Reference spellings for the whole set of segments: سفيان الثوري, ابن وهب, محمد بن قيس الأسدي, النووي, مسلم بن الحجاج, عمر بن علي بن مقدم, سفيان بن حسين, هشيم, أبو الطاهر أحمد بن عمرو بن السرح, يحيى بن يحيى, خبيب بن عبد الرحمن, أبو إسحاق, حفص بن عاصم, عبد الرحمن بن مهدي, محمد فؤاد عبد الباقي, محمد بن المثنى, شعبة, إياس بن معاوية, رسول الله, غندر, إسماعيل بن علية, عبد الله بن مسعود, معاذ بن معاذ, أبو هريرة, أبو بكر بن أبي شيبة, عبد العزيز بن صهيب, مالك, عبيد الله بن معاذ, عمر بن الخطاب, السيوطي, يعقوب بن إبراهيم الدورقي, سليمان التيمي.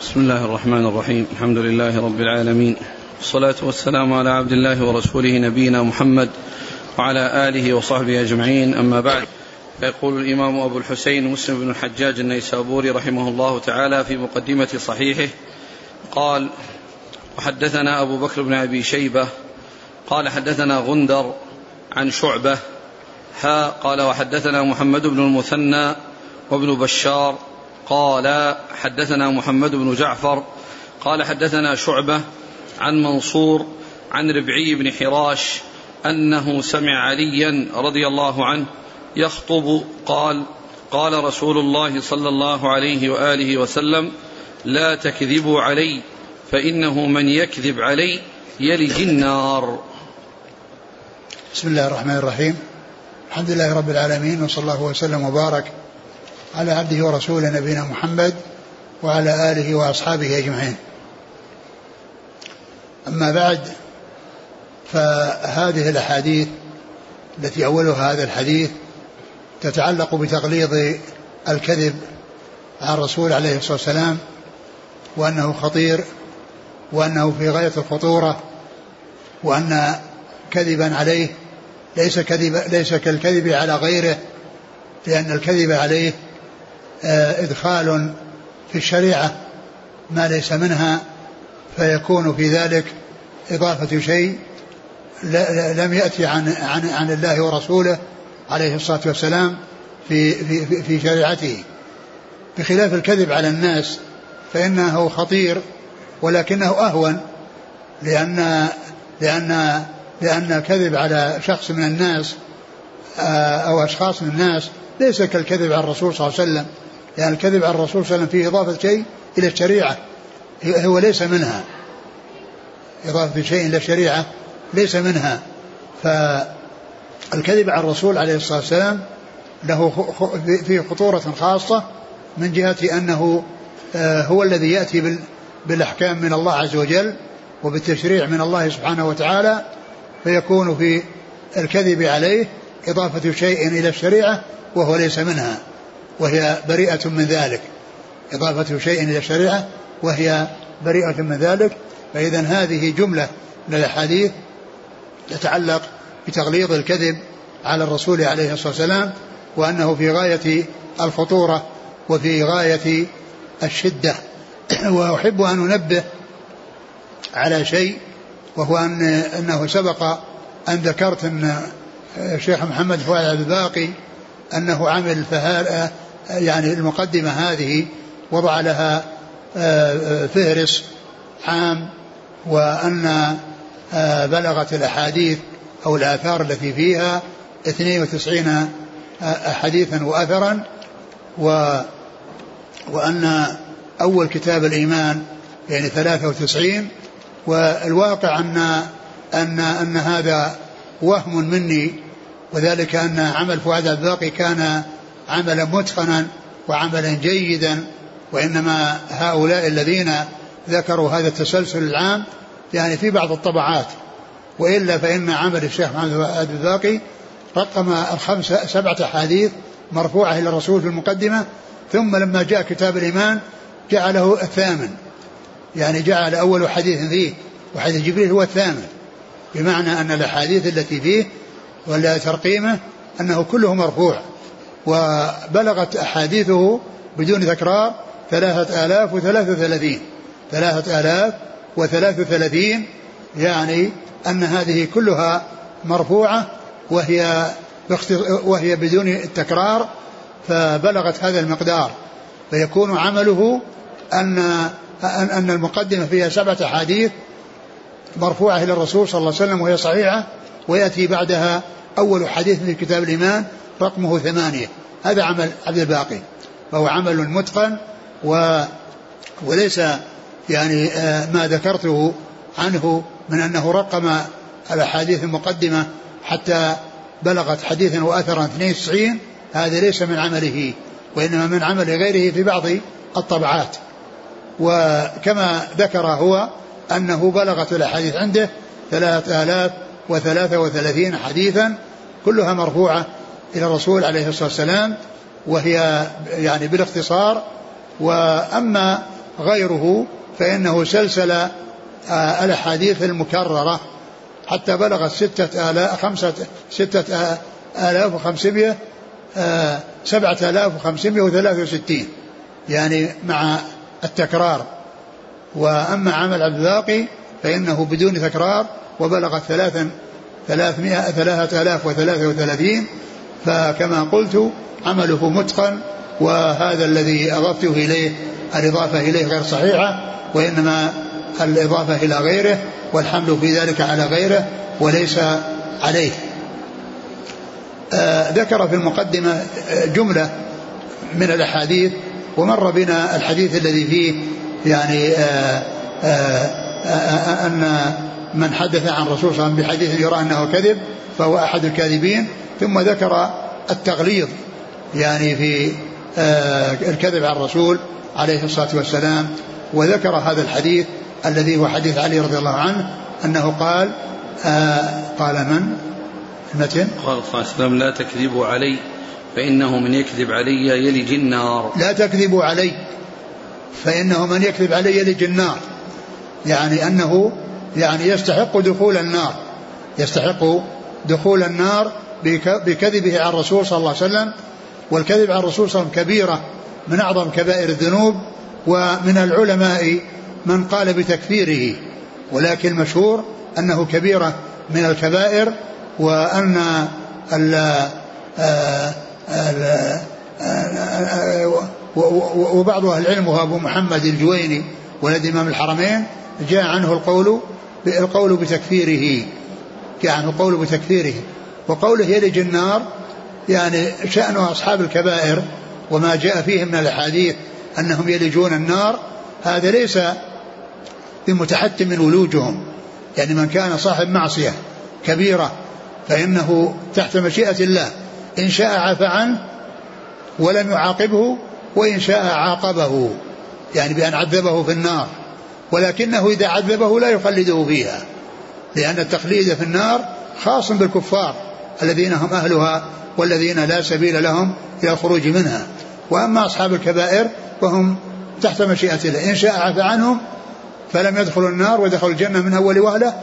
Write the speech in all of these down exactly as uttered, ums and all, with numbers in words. بسم الله الرحمن الرحيم. الحمد لله رب العالمين، والصلاة والسلام على عبد الله ورسوله نبينا محمد وعلى آله وصحبه أجمعين، أما بعد. يقول الإمام أبو الحسين مسلم بن الحجاج النيسابوري رحمه الله تعالى في مقدمة صحيحه قال: وحدثنا أبو بكر بن أبي شيبة قال حدثنا غندر عن شعبة ها قال وحدثنا محمد بن المثنى وابن بشار قال حدثنا محمد بن جعفر قال حدثنا شعبة عن منصور عن ربعي بن حراش أنه سمع عليا رضي الله عنه يخطب قال: قال رسول الله صلى الله عليه وآله وسلم: لا تكذبوا علي، فإنه من يكذب علي يلج النار. بسم الله الرحمن الرحيم. الحمد لله رب العالمين، وصلى الله وسلم وبارك على عبده ورسوله نبينا محمد وعلى آله وأصحابه أجمعين. أما بعد، فهذه الأحاديث التي أولها هذا الحديث تتعلق بتغليظ الكذب عن الرسول عليه الصلاة والسلام، وأنه خطير، وأنه في غاية الخطورة، وأن كذبا عليه ليس, كذب ليس كالكذب على غيره، لأن الكذب عليه إدخال في الشريعة ما ليس منها، فيكون في ذلك إضافة شيء لم يأتي عن, عن, عن الله ورسوله عليه الصلاة والسلام في, في, في شريعته، بخلاف الكذب على الناس فإنه خطير ولكنه أهون، لأن, لأن, لأن الكذب على شخص من الناس أو أشخاص من الناس ليس كالكذب على الرسول صلى الله عليه وسلم، لأن الكذب على الرسول صلى الله عليه وسلم فيه إضافة شيء إلى الشريعة هو ليس منها، إضافة شيء إلى الشريعة ليس منها. فالكذب على الرسول عليه الصلاة والسلام له فيه خطورة خاصة من جهة أنه هو الذي يأتي بالأحكام من الله عز وجل وبالتشريع من الله سبحانه وتعالى، فيكون في الكذب عليه إضافة شيء إلى الشريعة وهو ليس منها، وهي بريئة من ذلك، إضافة شيء إلى الشريعة وهي بريئة من ذلك. فإذا هذه جملة من الأحاديث تتعلق بتغليظ الكذب على الرسول عليه الصلاة والسلام، وأنه في غاية الخطورة وفي غاية الشدة. وأحب أن أنبه على شيء، وهو أن أنه سبق أن ذكرت أن الشيخ محمد فؤاد عبد الباقي أنه عمل فهارة، يعني المقدمة هذه وضع لها فهرس عام، وأن بلغت الأحاديث أو الآثار التي فيها اثنين وتسعين حديثا وأثرا، و وأن أول كتاب الإيمان يعني ثلاثة وتسعين. والواقع أن, أن, أن هذا وهم مني، وذلك أن عمل فؤاد الباقي كان عملا متقنا وعملا جيدا، وإنما هؤلاء الذين ذكروا هذا التسلسل العام يعني في بعض الطبعات، وإلا فإن عمل الشيخ محمد بن الباقي رقم الخمسة سبعة أحاديث مرفوعة إلى الرسول في المقدمة، ثم لما جاء كتاب الإيمان جعله الثامن، يعني جعل أول حديث فيه وحديث جبريل هو الثامن، بمعنى أن الأحاديث التي فيه ولا ترقيمه أنه كله مرفوع، وبلغت أحاديثه بدون تكرار ثلاثة آلاف وثلاثة وثلاثين ثلاثة آلاف وثلاثة وثلاثين، يعني أن هذه كلها مرفوعة وهي, وهي بدون التكرار، فبلغت هذا المقدار. فيكون عمله أن, أن المقدمة فيها سبعة حديث مرفوعة إلى الرسول صلى الله عليه وسلم وهي صحيحة، ويأتي بعدها أول حديث من كتاب الإيمان رقمه ثمانية. هذا عمل عبد الباقي، فهو عمل متقن، و... وليس يعني ما ذكرته عنه من أنه رقم الأحاديث المقدمة حتى بلغت حديثا وأثرا اثنين وتسعين، هذا ليس من عمله، وإنما من عمل غيره في بعض الطبعات. وكما ذكر هو أنه بلغت الأحاديث عنده ثلاثة آلاف وثلاثة وثلاثين حديثا كلها مرفوعة إلى الرسول عليه الصلاة والسلام، وهي يعني بالاختصار. وأما غيره فإنه سلسل الأحاديث المكررة حتى بلغت ستة آلاف خمسة ستة آلاف وخمسمائة سبعة آلاف وخمسمائة وثلاثة وستين يعني مع التكرار. وأما عمل عبد الباقي فإنه بدون تكرار وبلغت ثلاثا ثلاثمائة ثلاثة آلاف وثلاثة وثلاثين. فكما قلت عمله متقن، وهذا الذي أضفته إليه الإضافة إليه غير صحيحة، وإنما الإضافة إلى غيره والحمل في ذلك على غيره وليس عليه. آه ذكر في المقدمة جملة من الأحاديث ومر بنا الحديث الذي فيه يعني آه آه آه أن من حدث عن رسول صلى الله عليه وسلم بحديث يرى أنه كذب فهو أحد الكاذبين، ثم ذكر التغليظ يعني في آه الكذب عن الرسول عليه الصلاة والسلام، وذكر هذا الحديث الذي هو حديث علي رضي الله عنه أنه قال آه قال من المتن قال صلى الله عليه وسلم: لا تكذبوا علي فإنه من يكذب علي يلج النار. لا تكذبوا علي فإنه من يكذب علي يلج النار، يعني أنه يعني يستحق دخول النار، يستحق دخول النار بكذبه عن الرسول صلى الله عليه وسلم. والكذب عن الرسول صلى الله عليه وسلم كبيرة من أعظم كبائر الذنوب، ومن العلماء من قال بتكفيره، ولكن مشهور أنه كبيرة من الكبائر، وأن وبعض أهل العلم أبو محمد الجويني ولد إمام الحرمين جاء عنه القول القول بتكفيره جاء عنه القول بتكفيره وقوله يلج النار يعني شأن أصحاب الكبائر وما جاء فيهم من الأحاديث أنهم يلجون النار، هذا ليس بمتحتم من ولوجهم، يعني من كان صاحب معصية كبيرة فإنه تحت مشيئة الله، إن شاء عفى عنه ولم يعاقبه، وإن شاء عاقبه يعني بأن عذبه في النار، ولكنه إذا عذبه لا يخلده فيها، لأن التخليد في النار خاص بالكفار الذين هم أهلها والذين لا سبيل لهم إلى الخروج منها. وأما أصحاب الكبائر فهم تحت مشيئة الله، إن شاء عفى عنهم فلم يدخلوا النار ودخلوا الجنة من أول وهلة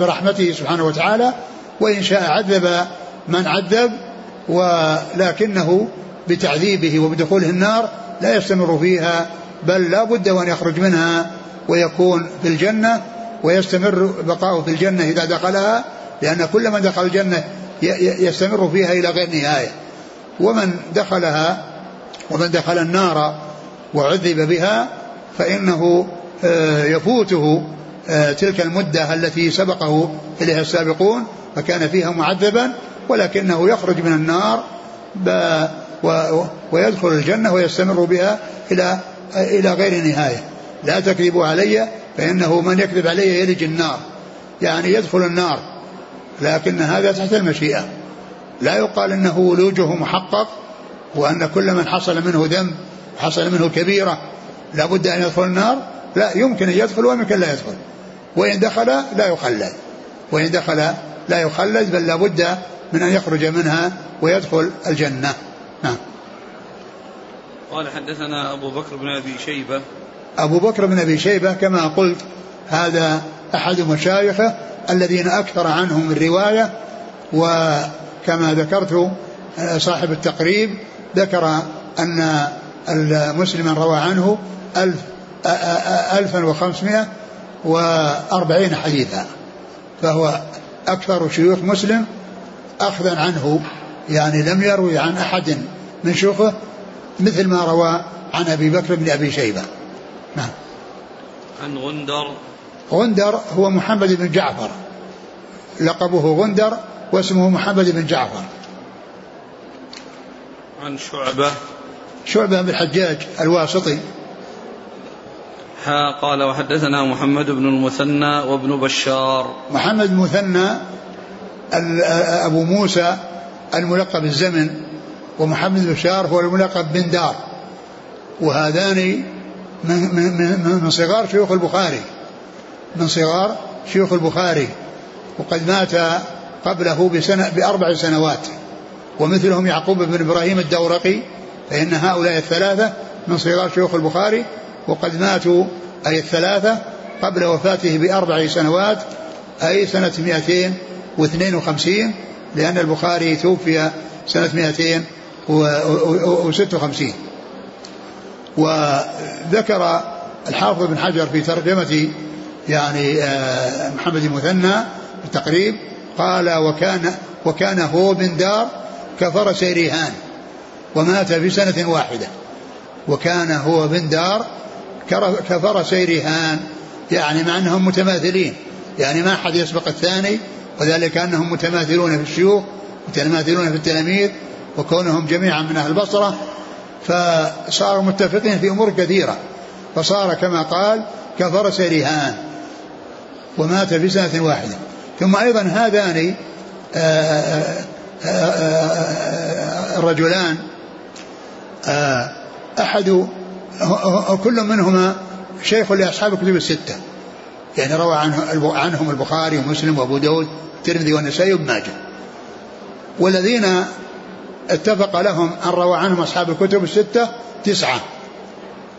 برحمته سبحانه وتعالى، وإن شاء عذب من عذب، ولكنه بتعذيبه وبدخوله النار لا يستمر فيها، بل لا بد وأن يخرج منها ويكون في الجنة ويستمر بقاؤه في الجنة إذا دخلها، لأن كل من دخل الجنة يستمر فيها إلى غير نهاية. ومن دخلها ومن دخل النار وعذب بها فإنه يفوته تلك المدة التي سبقه إليها السابقون فكان فيها معذبا، ولكنه يخرج من النار ويدخل الجنة ويستمر بها إلى إلى غير نهاية. لا تكذبوا علي فإنه من يكذب علي يلج النار، يعني يدخل النار، لكن هذا تحت المشيئة، لا يقال أنه ولوجه محقق وأن كل من حصل منه ذنب حصل منه كبيرة لا بد أن يدخل النار، لا يمكن أن يدخل ويمكن لا يدخل، وإن دخل لا يخلد وإن دخل لا يخلد بل لا بد من أن يخرج منها ويدخل الجنة. نعم. قال حدثنا أبو بكر بن أبي شيبة. أبو بكر بن أبي شيبة كما قلت هذا أحد مشايخه الذين أكثر عنهم الرواية، وكما ذكرت صاحب التقريب ذكر أن المسلم روى عنه ألف ألفا وخمسمائة وأربعين حديثا، فهو أكثر شيوخ مسلم أخذا عنه، يعني لم يروي عن أحد من شيوخه مثل ما روى عن أبي بكر بن أبي شيبة. نعم. عن غندر. غندر هو محمد بن جعفر، لقبه غندر واسمه محمد بن جعفر. عن شعبة. شعبة بن الحجاج الواسطي. ها قال وحدثنا محمد بن المثنى وابن بشار. محمد بن المثنى أبو موسى الملقب الزمن، ومحمد بن بشار هو الملقب بن دار، وهذان من, من, من صغار شيوخ البخاري من صغار شيوخ البخاري وقد مات قبله بسنة بأربع سنوات، ومثلهم يعقوب بن إبراهيم الدورقي، فإن هؤلاء الثلاثة من صغار شيوخ البخاري، وقد ماتوا أي الثلاثة قبل وفاته بأربع سنوات أي سنة مئتين واثنين وخمسين، لأن البخاري توفي سنة مئتين وست وخمسين. وذكر الحافظ بن حجر في ترجمة يعني محمد بن المثنى التقريب قال وكان, وكان هو بن دار كفرس ريهان ومات في سنة واحدة. وكان هو بن دار كفرس ريهان يعني مع أنهم متماثلين، يعني ما أحد يسبق الثاني، وذلك أنهم متماثلون في الشيوخ متماثلون في التلاميذ، وكونهم جميعا من أهل البصرة فصاروا متفقين في أمور كثيرة، فصار كما قال كفرس ريهان ومات في سنة واحدة. ثم أيضا هذان الرجلان أحد كل منهما شيخ لأصحاب الكتب الستة، يعني روى عنهم البخاري ومسلم وأبو داود والترمذي والنسائي وابن ماجه، والذين اتفق لهم أن روى عنهم أصحاب الكتب الستة تسعة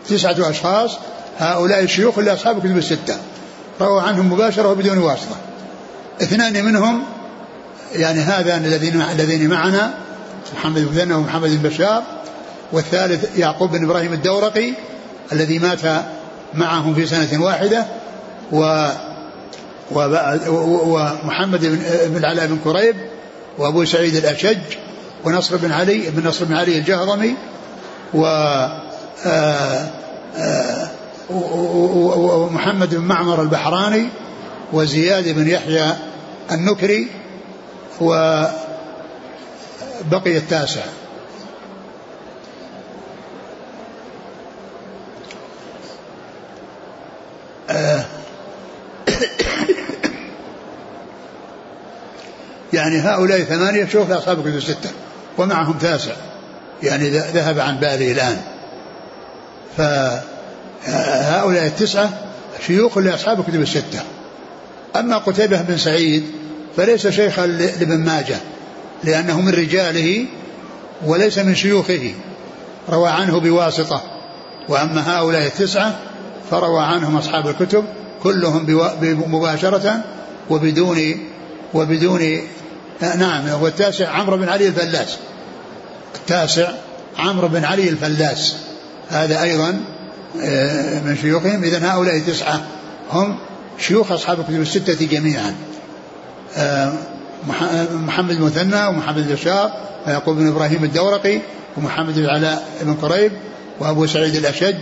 تسعة أشخاص، هؤلاء الشيوخ لأصحاب الكتب الستة روى عنهم مباشرة وبدون واسطة. اثنان منهم يعني هذان الذين معنا محمد بن المثنى ومحمد بن بشار، والثالث يعقوب بن إبراهيم الدورقي الذي مات معهم في سنة واحدة، و ومحمد بن العلاء بن كريب وأبو سعيد الأشج ونصر بن علي بن نصر بن علي الجهضمي ومحمد بن معمر البحراني وزياد بن يحيى النكري، وبقي التاسع. يعني هؤلاء ثمانية شوف أصحاب الكتب الستة ومعهم تاسع يعني ذهب عن بالي الآن. فهؤلاء التسعة شيوخ لأصحاب الكتب الستة. أما قتيبة بن سعيد فليس شيخا لابن ماجه لأنه من رجاله وليس من شيوخه، روى عنه بواسطة، وأما هؤلاء التسعة فروى عنهم أصحاب الكتب كلهم مباشرة وبدون وبدون نعم. والتاسع عمرو بن علي الفلاس، التاسع عمرو بن علي الفلاس هذا أيضا من شيوخهم. إذن هؤلاء تسعة هم شيوخ أصحاب الكتب الستة جميعا، محمد المثنى ومحمد الشاب ويعقوب بن إبراهيم الدورقي ومحمد بن العلاء بن قريب وأبو سعيد الأشج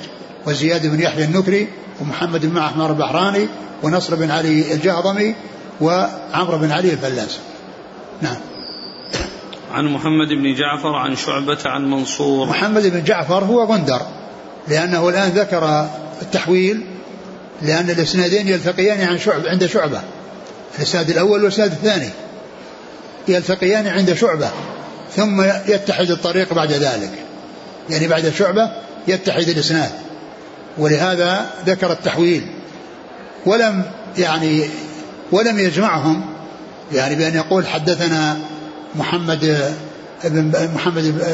وزياد بن يحيى النكري ومحمد بن معمر البحراني ونصر بن علي الجهضمي وعمرو بن علي الفلاس. نعم. عن محمد بن جعفر عن شعبة عن منصور. محمد بن جعفر هو غندر، لأنه الآن ذكر التحويل لأن الاسنادين يلتقيان عن شعب عند شعبة، الاسناد الأول والاسناد الثاني يلتقيان عند شعبة ثم يتحد الطريق بعد ذلك، يعني بعد شعبة يتحد الاسناد، ولهذا ذكر التحويل ولم يعني ولم يجمعهم يعني بأن يقول حدثنا محمد ابن محمد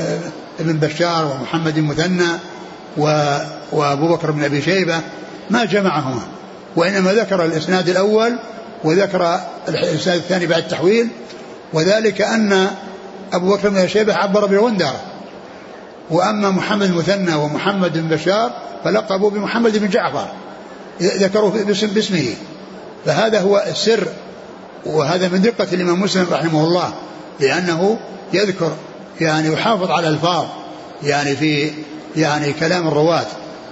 ابن بشار ومحمد المثنى وأبو بكر بن أبي شيبة، ما جمعهما، وإنما ذكر الإسناد الأول وذكر الإسناد الثاني بعد التحويل، وذلك أن أبو بكر بن أبي شيبة عبر بغندر، وأما محمد المثنى ومحمد بن بشار فلقبوا بمحمد بن جعفر ذكروا باسمه. فهذا هو السر، وهذا من دقة الإمام مسلم رحمه الله، لأنه يذكر يعني يحافظ على الألفاظ يعني في يعني كلام الرواة،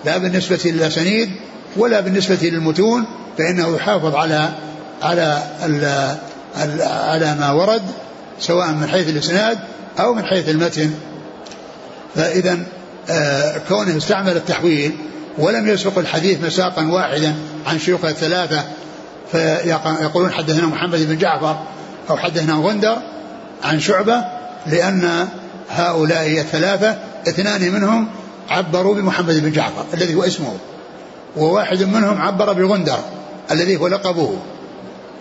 لا بالنسبة للأسانيد ولا بالنسبة للمتون، فإنه يحافظ على على على ما ورد سواء من حيث الإسناد أو من حيث المتن. فإذا كونه استعمل التحويل ولم يسبق الحديث مساقا واحدا عن شيوخ الثلاثة فيقولون حدثنا محمد بن جعفر أو حدثنا غندر عن شعبة، لأن هؤلاء الثلاثة اثنان منهم عبروا بمحمد بن جعفر الذي هو اسمه، وواحد منهم عبر بغندر الذي هو لقبه.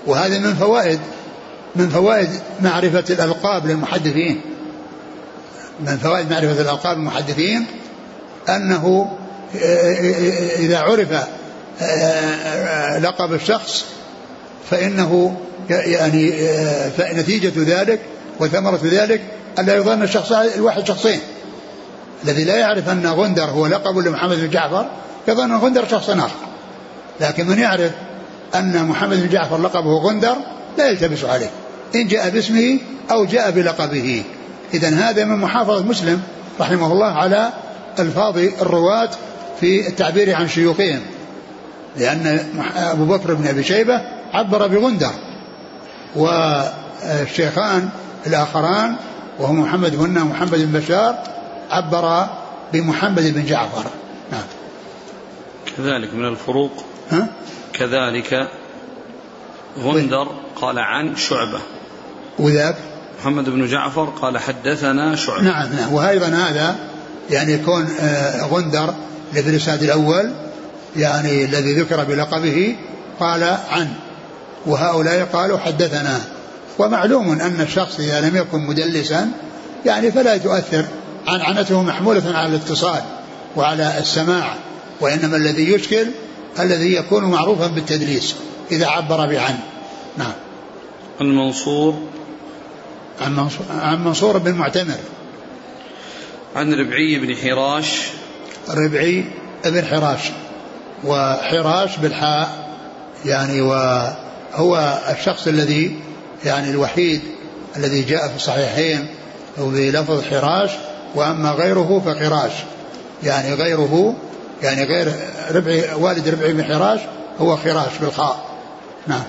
وهذا من فوائد من فوائد معرفة الألقاب للمحدثين، من فوائد معرفة الألقاب للمحدثين أنه إذا عرف لقب الشخص فإنه يعني فنتيجة ذلك وثمرة ذلك ألا يظن الشخص الواحد شخصين. الذي لا يعرف أن غندر هو لقب لمحمد بن جعفر يظن أن غندر شخص آخر، لكن من يعرف أن محمد بن جعفر لقبه غندر لا يلتبس عليه إن جاء باسمه أو جاء بلقبه. إذن هذا من محافظة مسلم رحمه الله على ألفاظ الرواة في التعبير عن شيوخهم، لأن أبو بكر بن أبي شيبة عبر بغندر، والشيخان الآخران وهم محمد بن محمد بن بشار عبر بمحمد بن جعفر. نعم. كذلك من الفروق ها؟ كذلك غندر قال عن شعبة، وذاك محمد بن جعفر قال حدثنا شعبة. نعم نعم. وأيضا هذا يعني يكون غندر في الإسناد الأول يعني الذي ذكر بلقبه قال عن، وهؤلاء قالوا حدثنا. ومعلوم أن الشخص إذا لم يكن مدلسا يعني فلا تؤثر عن عنته محمولة على الاتصال وعلى السماع، وإنما الذي يشكل الذي يكون معروفا بالتدليس إذا عبر بعن. نعم. المنصور عن منصور بن معتمر، عن ربعي بن حراش. ربعي بن حراش، وحراش بالحاء يعني، وهو الشخص الذي يعني الوحيد الذي جاء في الصحيحين وبلفظ حراش، وأما غيره فقراش يعني غيره يعني غير ربعي. والد ربعي بن حراش هو خراش بالخاء. نعم.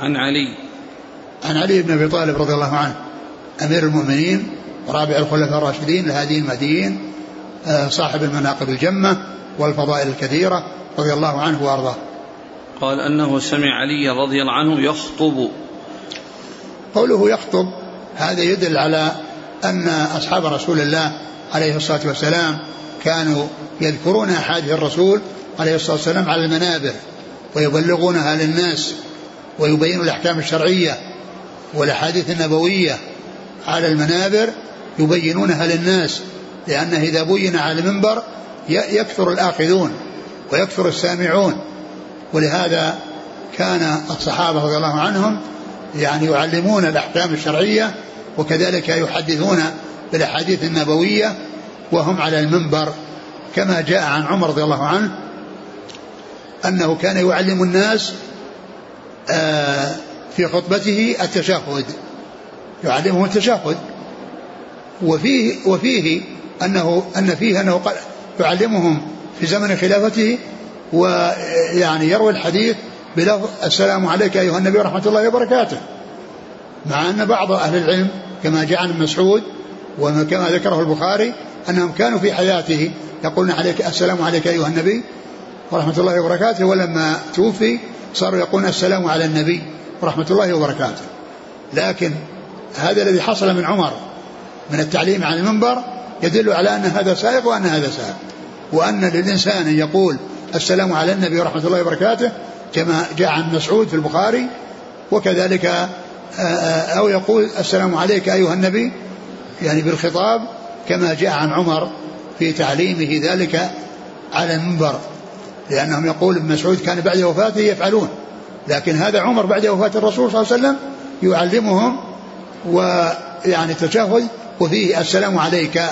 عن علي، عن علي بن أبي طالب رضي الله عنه أمير المؤمنين رابع الخلفاء الراشدين الهادي المهديين صاحب المناقب الجمة والفضائل الكثيرة رضي الله عنه وأرضاه، قال أنه سمع علي رضي الله عنه يخطب. قوله يخطب هذا يدل على أن أصحاب رسول الله عليه الصلاة والسلام كانوا يذكرون أحاديث الرسول عليه الصلاة والسلام على المنابر ويبلغونها للناس ويبين الأحكام الشرعية والأحاديث النبوية على المنابر يبينونها للناس، لأنه إذا بين على المنبر يكثر الآخذون ويكثر السامعون، ولهذا كان الصحابة رضي الله عنهم يعني يعلمون الأحكام الشرعية وكذلك يحدثون بالأحاديث النبوية وهم على المنبر، كما جاء عن عمر رضي الله عنه أنه كان يعلم الناس في خطبته التشهد، يعلمهم التشهد، وفيه وفيه أنه أن فيه أنه يعلمهم في زمن خلافته، ويعني يروي الحديث بلفظ السلام عليك أيها النبي ورحمة الله وبركاته، مع أن بعض أهل العلم كما جاء عن ابن مسعود وكما ذكره البخاري أنهم كانوا في حياته يقولون عليك السلام عليك أيها النبي ورحمة الله وبركاته، ولما توفي صاروا يقولون السلام على النبي ورحمة الله وبركاته. لكن هذا الذي حصل من عمر من التعليم على المنبر يدل على أن هذا سائغ وأن هذا سائغ، وأن للإنسان يقول السلام على النبي ورحمة الله وبركاته كما جاء عن مسعود في البخاري، وكذلك أو يقول السلام عليك أيها النبي يعني بالخطاب كما جاء عن عمر في تعليمه ذلك على المنبر، لأنهم يقول ابن مسعود كان بعد وفاته يفعلون، لكن هذا عمر بعد وفاة الرسول صلى الله عليه وسلم يعلمهم ويعني تشهد وفيه السلام عليك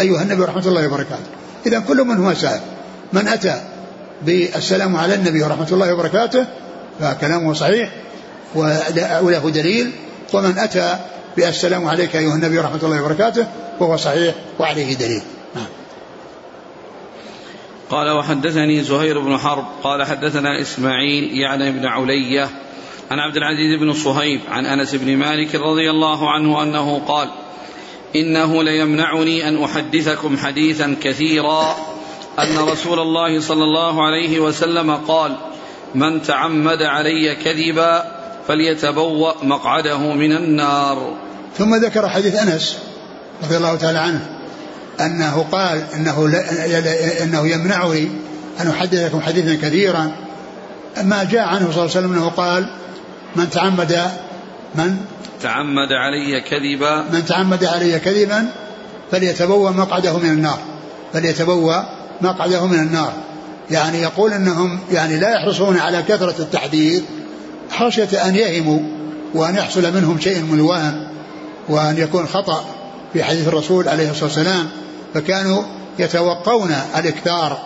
أيها النبي ورحمة الله وبركاته. إذن كل من هو سائل من أتى بالسلام على النبي ورحمة الله وبركاته فكلامه صحيح وله دليل، ومن أتى بالسلام عليك أيها النبي ورحمة الله وبركاته وهو صحيح وعليه دليل. نعم. قال وحدثني زهير بن حرب قال حدثنا إسماعيل يعني بن علية عن عبد العزيز بن صهيب عن أنس بن مالك رضي الله عنه أنه قال إنه ليمنعني أن أحدثكم حديثا كثيرا أن رسول الله صلى الله عليه وسلم قال من تعمد علي كذبا فليتبوأ مقعده من النار. ثم ذكر حديث أنس رضي الله تعالى عنه أنه قال أنه, إنه يمنعني أن أحدثكم حديثا كثيرا، ما جاء عنه صلى الله عليه وسلم أنه قال من تعمد من تعمد علي كذبا من تعمد علي كذبا فليتبوأ مقعده من النار، فليتبوأ مقعده من النار. يعني يقول أنهم يعني لا يحرصون على كثرة التحذير خشية أن يهموا وأن يحصل منهم شيء من الوهم وأن يكون خطأ في حديث الرسول عليه الصلاة والسلام، فكانوا يتوقون الإكثار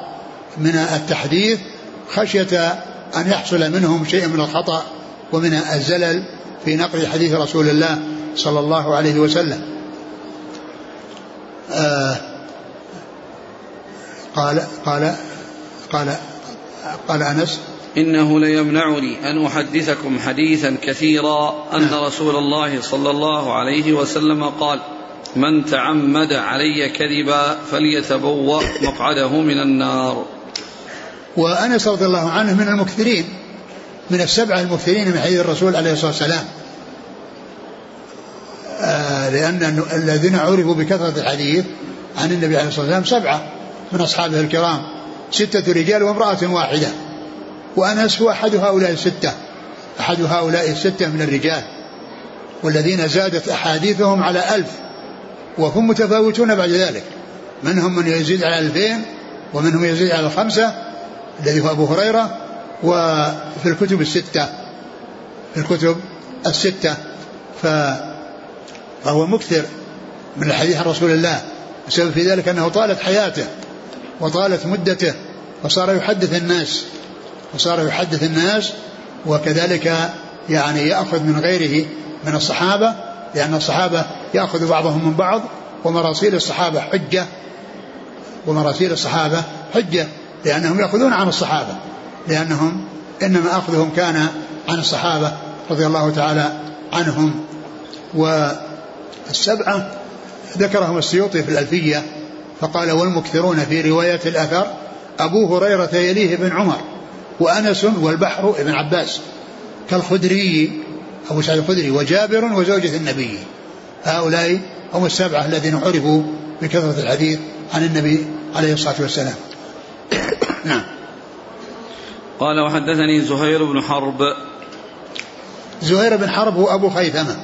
من التحديث خشية أن يحصل منهم شيء من الخطأ ومن الزلل في نقل حديث رسول الله صلى الله عليه وسلم. آه قال قال قال قال أنس: إنه ليمنعني أن أحدثكم حديثا كثيرا أن رسول الله صلى الله عليه وسلم قال: من تعمد علي كذبا فليتبوأ مقعده من النار. وأنس رضي الله عنه من المكثرين، من السبعة المكثرين من حديث الرسول عليه الصلاة والسلام، آه لأن الذين عرفوا بكثرة الحديث عن النبي عليه الصلاة والسلام سبعة من أصحابه الكرام، ستة رجال وامرأة واحدة، وأنس هو أحد هؤلاء الستة، أحد هؤلاء الستة من الرجال، والذين زادت أحاديثهم على ألف، وهم متفاوتون بعد ذلك، منهم من يزيد على ألفين ومنهم يزيد على الخمسة الذي هو أبو هريرة، وفي الكتب الستة، في الكتب الستة فهو مكثر من الحديث عن رسول الله، بسبب في ذلك أنه طالت حياته وطالت مدته وصار يحدث الناس وصار يحدث الناس وكذلك يعني يأخذ من غيره من الصحابة، لأن الصحابة يأخذ بعضهم من بعض، ومراسيل الصحابة حجة ومراسيل الصحابة حجة لأنهم يأخذون عن الصحابة، لأنهم إنما أخذهم كان عن الصحابة رضي الله تعالى عنهم. والسبعة ذكرهم السيوطي في الألفية فقال: والمكثرون في رواية الأثر أبو هريرة يليه ابن عمر وأنس والبحر ابن عباس كالخدري أبو سعيد الخدري وجابر وزوجة النبي. هؤلاء هم السبعة الذين عرفوا بكثرة الحديث عن النبي عليه الصلاة والسلام. نعم. قال: وحدثني زهير بن حرب. زهير بن حرب هو أبو خيثمة،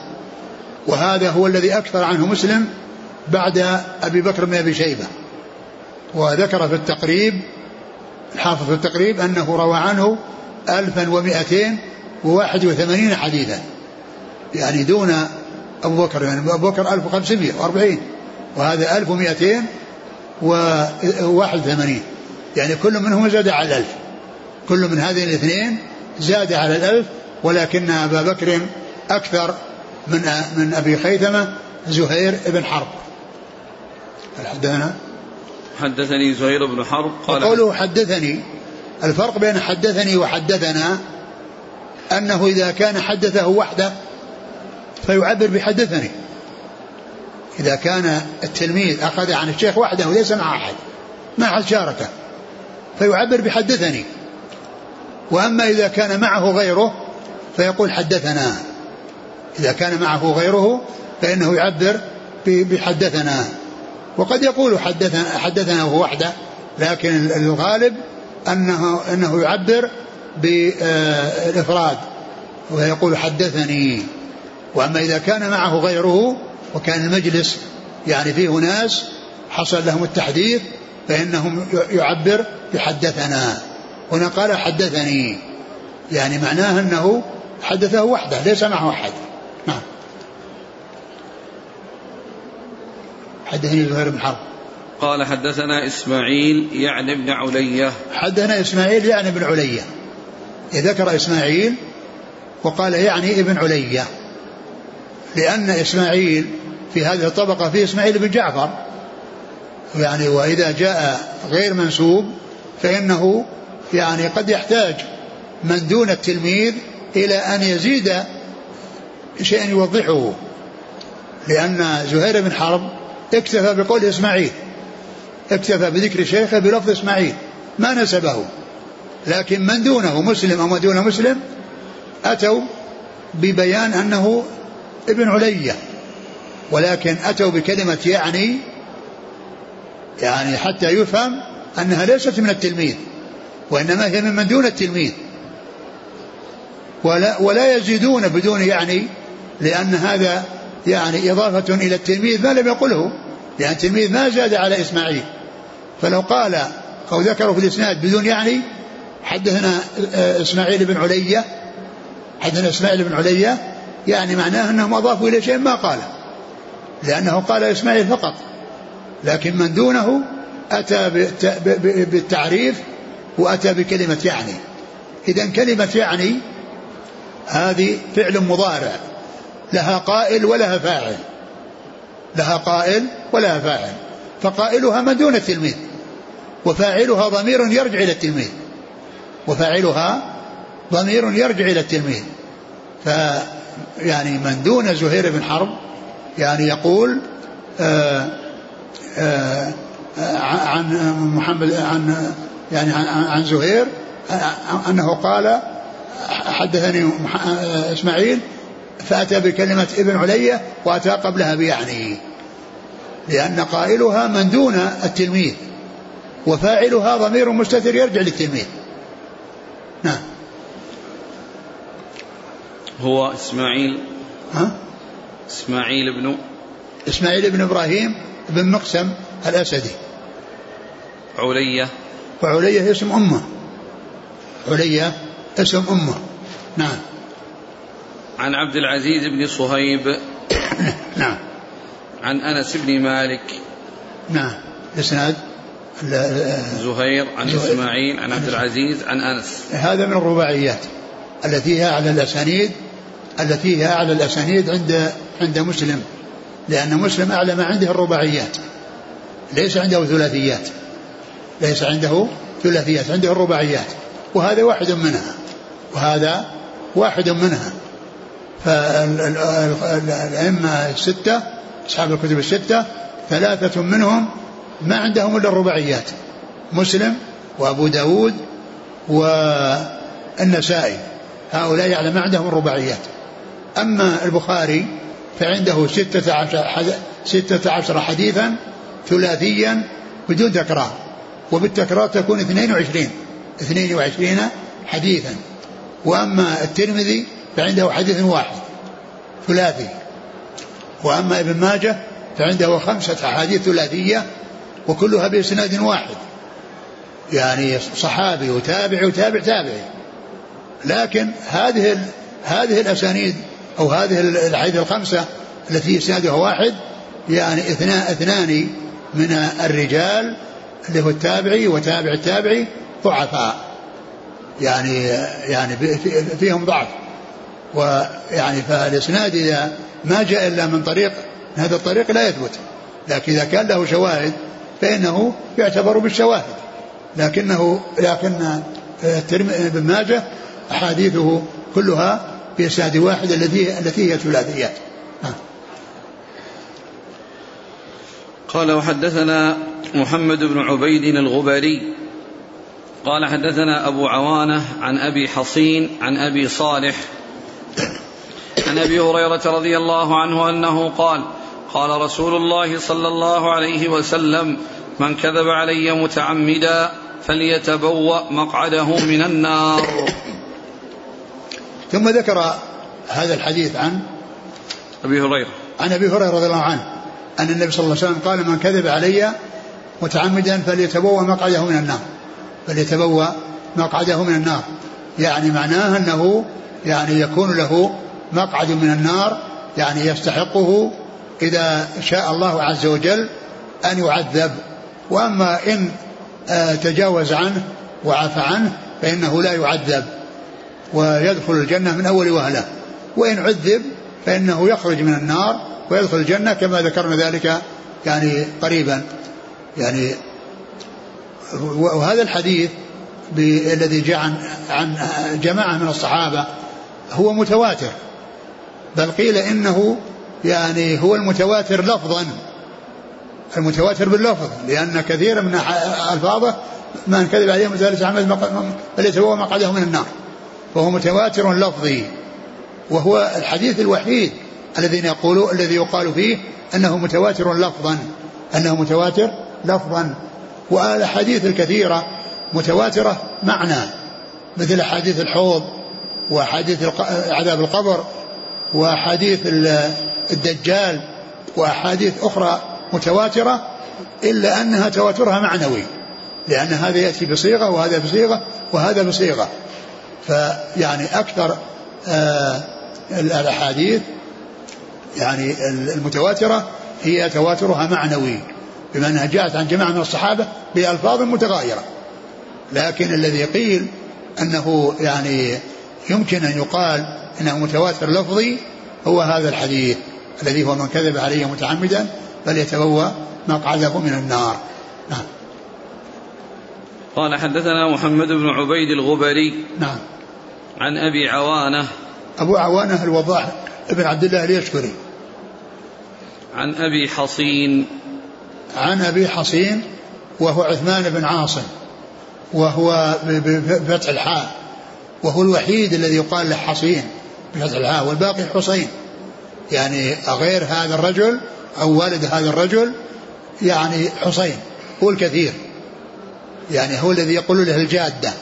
وهذا هو الذي أكثر عنه مسلم بعد أبي بكر بن أبي شيبة، وذكر في التقريب الحافظ في التقريب أنه روى عنه ألفا ومئتين وواحد وثمانين حديثا، يعني دون أبو بكر، يعني أبو بكر ألف وخمسمائة وأربعين وهذا ألف ومئتين وواحد وثمانين، يعني كل منهم زاد على الألف، كل من هذين الاثنين زاد على الألف، ولكن أبا بكر أكثر من من أبي خيثمة. زهير بن حرب حدثنا حدثني زهير بن حرب قال قوله حدثني، الفرق بين حدثني وحدثنا أنه إذا كان حدثه وحده فيعبر بحدثني، إذا كان التلميذ أخذ عن الشيخ وحده وليس مع أحد ما أحد شاركه فيعبر بحدثني، وأما إذا كان معه غيره فيقول حدثنا، إذا كان معه غيره فإنه يعبر بحدثنا، وقد يقول حدثنا حدثنا هو وحده، لكن الغالب أنه أنه يعبر بالإفراد ويقول حدثني. وأما إذا كان معه غيره وكان المجلس يعني فيه ناس حصل لهم التحديث فإنهم يعبر بحدثنا. هنا قال حدثني يعني معناه أنه حدثه وحده ليس معه أحد. نعم. حدثني زهير بن حرب قال حدثنا إسماعيل يعني بن علية. حدثنا إسماعيل يعني بن علية، ذكر إسماعيل وقال يعني ابن علية، لأن إسماعيل في هذه الطبقة فيه إسماعيل بن جعفر يعني، وإذا جاء غير منسوب فإنه يعني قد يحتاج من دون التلميذ إلى أن يزيد شيئا يوضحه، لأن زهير بن حرب اكتفى بقول إسماعيل، اكتفى بذكر شيخه بلفظ إسماعيل ما نسبه، لكن من دونه مسلم أو ما دون مسلم أتوا ببيان أنه ابن علية، ولكن أتوا بكلمة يعني يعني حتى يفهم أنها ليست من التلميذ وإنما هي من, من دون التلميذ، ولا, ولا يزيدون بدون يعني، لأن هذا يعني إضافة إلى التلميذ ما لم يقله، لأن يعني التلميذ ما زاد على إسماعيل، فلو قال أو ذكروا في الإسناد بدون يعني. حدثنا إسماعيل بن علية حدثنا إسماعيل بن علية يعني معناه أنهم أضافوا إلى شيء ما قاله، لأنه قال إسماعيل فقط، لكن من دونه أتى بالتعريف وأتى بكلمة يعني. إذن كلمة يعني هذه فعل مضارع لها قائل ولها فاعل، لها قائل ولها فاعل، فقائلها من دون التلميذ وفاعلها ضمير يرجع إلى التلميذ، وفاعلها ضمير يرجع إلى التلميذ. فيعني من دون زهير بن حرب يعني يقول آآ آآ عن محمد عن يعني عن زهير أنه قال حدثني إسماعيل فأتى بكلمة ابن علية وأتى قبلها بيعني، لأن قائلها من دون التلميذ وفاعلها ضمير مستتر يرجع للتلميذ. نعم. هو إسماعيل ها؟ إسماعيل بن إسماعيل بن إبراهيم بن مقسم الأسدي. علية، وعلية اسم أمه، علية اسم أمه. نعم. عن عبد العزيز بن صهيب نعم. عن أنس بن مالك نعم. إسناد زهير عن إسماعيل عن عبد العزيز عن أنس. هذا من الرباعيات التي هي أعلى الأسانيد، التي هي أعلى الأسانيد عند عند مسلم، لأن مسلم أعلى ما عنده الرباعيات، ليس عنده ثلاثيات، ليس عنده ثلاثيات، عنده الرباعيات، وهذا واحد منها، وهذا واحد منها. فالأئمة الستة أصحاب الكتب الستة ثلاثة منهم ما عندهم إلا الرباعيات، مسلم وأبو داود والنسائي، هؤلاء يعني ما عندهم الرباعيات. أما البخاري فعنده ستة عشر, ستة عشر حديثا ثلاثيا بدون تكرار، وبالتكرار تكون اثنين وعشرين اثنين وعشرين حديثا. وأما الترمذي فعنده حديث واحد ثلاثي، وأما ابن ماجه فعنده خمسة أحاديث ثلاثية وكلها بإسناد واحد، يعني صحابي وتابعي وتابع تابعي. لكن هذه هذه الأسانيد أو هذه الأحاديث الخمسة التي إسنادها واحد يعني اثنان من الرجال اللي هو التابعي وتابع التابعي ضعفاء، يعني يعني فيهم ضعف، ويعني فالإسناد إذا ما جاء إلا من طريق هذا الطريق لا يثبت، لكن إذا كان له شواهد فإنه يعتبر بالشواهد. لكنه لكن ابن ماجه أحاديثه كلها بإسناد واحد التي التي هي ثلاثيات. قال وحدثنا محمد بن عبيد الغبري قال حدثنا أبو عوانة عن أبي حصين عن أبي صالح عن أبي هريرة رضي الله عنه أنه قال قال رسول الله صلى الله عليه وسلم من كذب علي متعمدا فليتبوأ مقعده من النار. ثم ذكر هذا الحديث عن أبي هريرة عن أبي هريرة رضي الله عنه أن النبي صلى الله عليه وسلم قال من كذب علي متعمدا فليتبوأ مقعده من النار، فليتبوأ مقعده من النار، يعني معناه أنه يعني يكون له مقعد من النار، يعني يستحقه إذا شاء الله عز وجل أن يعذب. وأما إن تجاوز عنه وعفى عنه فإنه لا يعذب ويدخل الجنة من أول وهلة، وإن عذب فإنه يخرج من النار ويدخل الجنة كما ذكرنا ذلك يعني قريبا. يعني وهذا الحديث الذي جاء عن, عن جماعة من الصحابة هو متواتر، بل قيل إنه يعني هو المتواتر لفظا، المتواتر باللفظ، لأن كثير من ألفاظه من كذب عليه فليتبوأ مقعده من النار، فهو متواتر لفظي، وهو الحديث الوحيد الذي يقول الذي يقال فيه أنه متواتر لفظا، أنه متواتر لفظا. والأحاديث الكثيرة متواترة معنى، مثل حديث الحوض وحديث عذاب القبر وحديث الدجال وحديث أخرى متواترة، إلا أنها تواترها معنوي، لأن هذا يأتي بصيغة وهذا بصيغة وهذا بصيغة. فيعني أكثر آه الأحاديث يعني المتواترة هي تواترها معنوي، بما أنها جاءت عن جماعة من الصحابة بألفاظ متغايرة. لكن الذي قيل أنه يعني يمكن أن يقال أنه متواتر لفظي هو هذا الحديث الذي هو من كذب علي متعمدا فليتبوأ مقعده من النار. نعم. قال حدثنا محمد بن عبيد الغبري نعم عن أبي عوانة، أبو عوانة الوضاح ابن عبد الله اليشكري، عن أبي حصين، عن أبي حصين وهو عثمان بن عاصم، وهو بفتح الحاء، وهو الوحيد الذي يقال له حصين بفتح الحاء والباقي حصين، يعني غير هذا الرجل أو والد هذا الرجل يعني حصين هو الكثير، يعني هو الذي يقول له الجادة،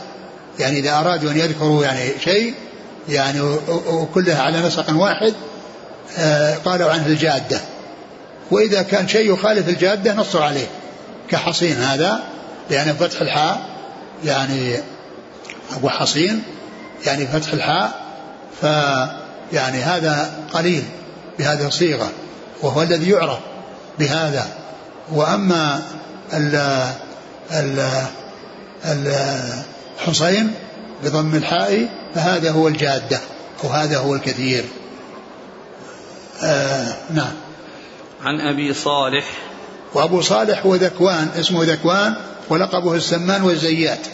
يعني إذا أرادوا أن يذكروا يعني شيء يعني وكلها على نسق واحد قالوا عنه الجادة، وإذا كان شيء يخالف الجادة نصر عليه كحصين هذا، لأن فتح الحاء يعني أبو حصين يعني فتح الحاء، فيعني هذا قليل بهذه الصيغة وهو الذي يعرف بهذا. وأما الحصين بضم الحاء فهذا هو الجادة وهذا هو الكثير. آه نعم. عن أبي صالح، وأبو صالح هو ذكوان، اسمه ذكوان ولقبه السمان والزيات،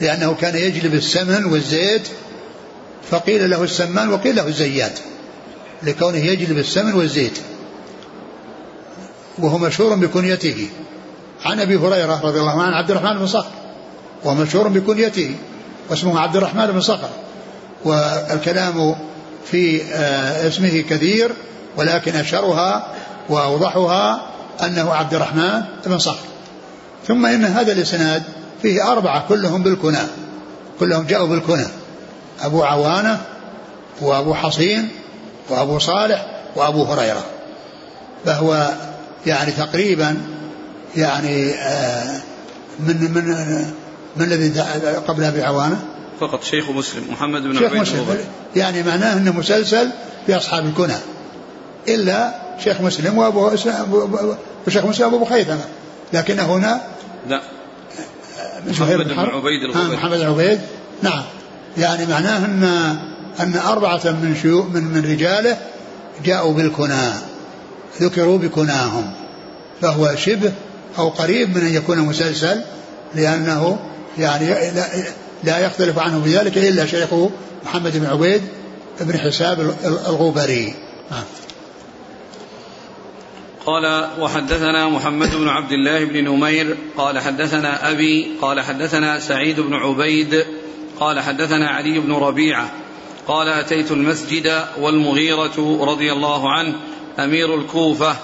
لأنه كان يجلب السمن والزيت، فقيل له السمان وقيل له الزيات لكونه يجلب السمن والزيت، وهو مشهور بكنيته. عن أبي هريرة رضي الله عنه عبد الرحمن بن صخر، ومشهور بكنيته واسمه عبد الرحمن بن صخر، والكلام في اسمه كثير، ولكن أشهرها وأوضحها أنه عبد الرحمن بن صخر. ثم إن هذا الإسناد فيه أربعة كلهم بالكنى، كلهم جاءوا بالكنى، أبو عوانة وأبو حصين وأبو صالح وأبو هريرة، فهو يعني تقريبا يعني من من من الذي قبل أبي عوانة فقط شيخ مسلم محمد بن عبيد الغبري، يعني معناه أنه مسلسل في أصحاب الكنى إلا شيخ مسلم وأبو شيخ مسلم أبو خيثمة، لكن هنا لا زهير بن حرب محمد بن عبيد. نعم، يعني معناه أن أن أربعة من شيوخ من من رجاله جاءوا بالكنى، ذكروا بكناهم، فهو شبه أو قريب من أن يكون مسلسل، لأنه يعني لا, لا يختلف عنه بذلك إلا شيخه محمد بن عبيد بن حساب الغبري. نعم. قال وحدثنا محمد بن عبد الله بن نمير قال حدثنا أبي قال حدثنا سعيد بن عبيد قال حدثنا علي بن ربيعة قال أتيت المسجد والمغيرة رضي الله عنه أمير الكوفة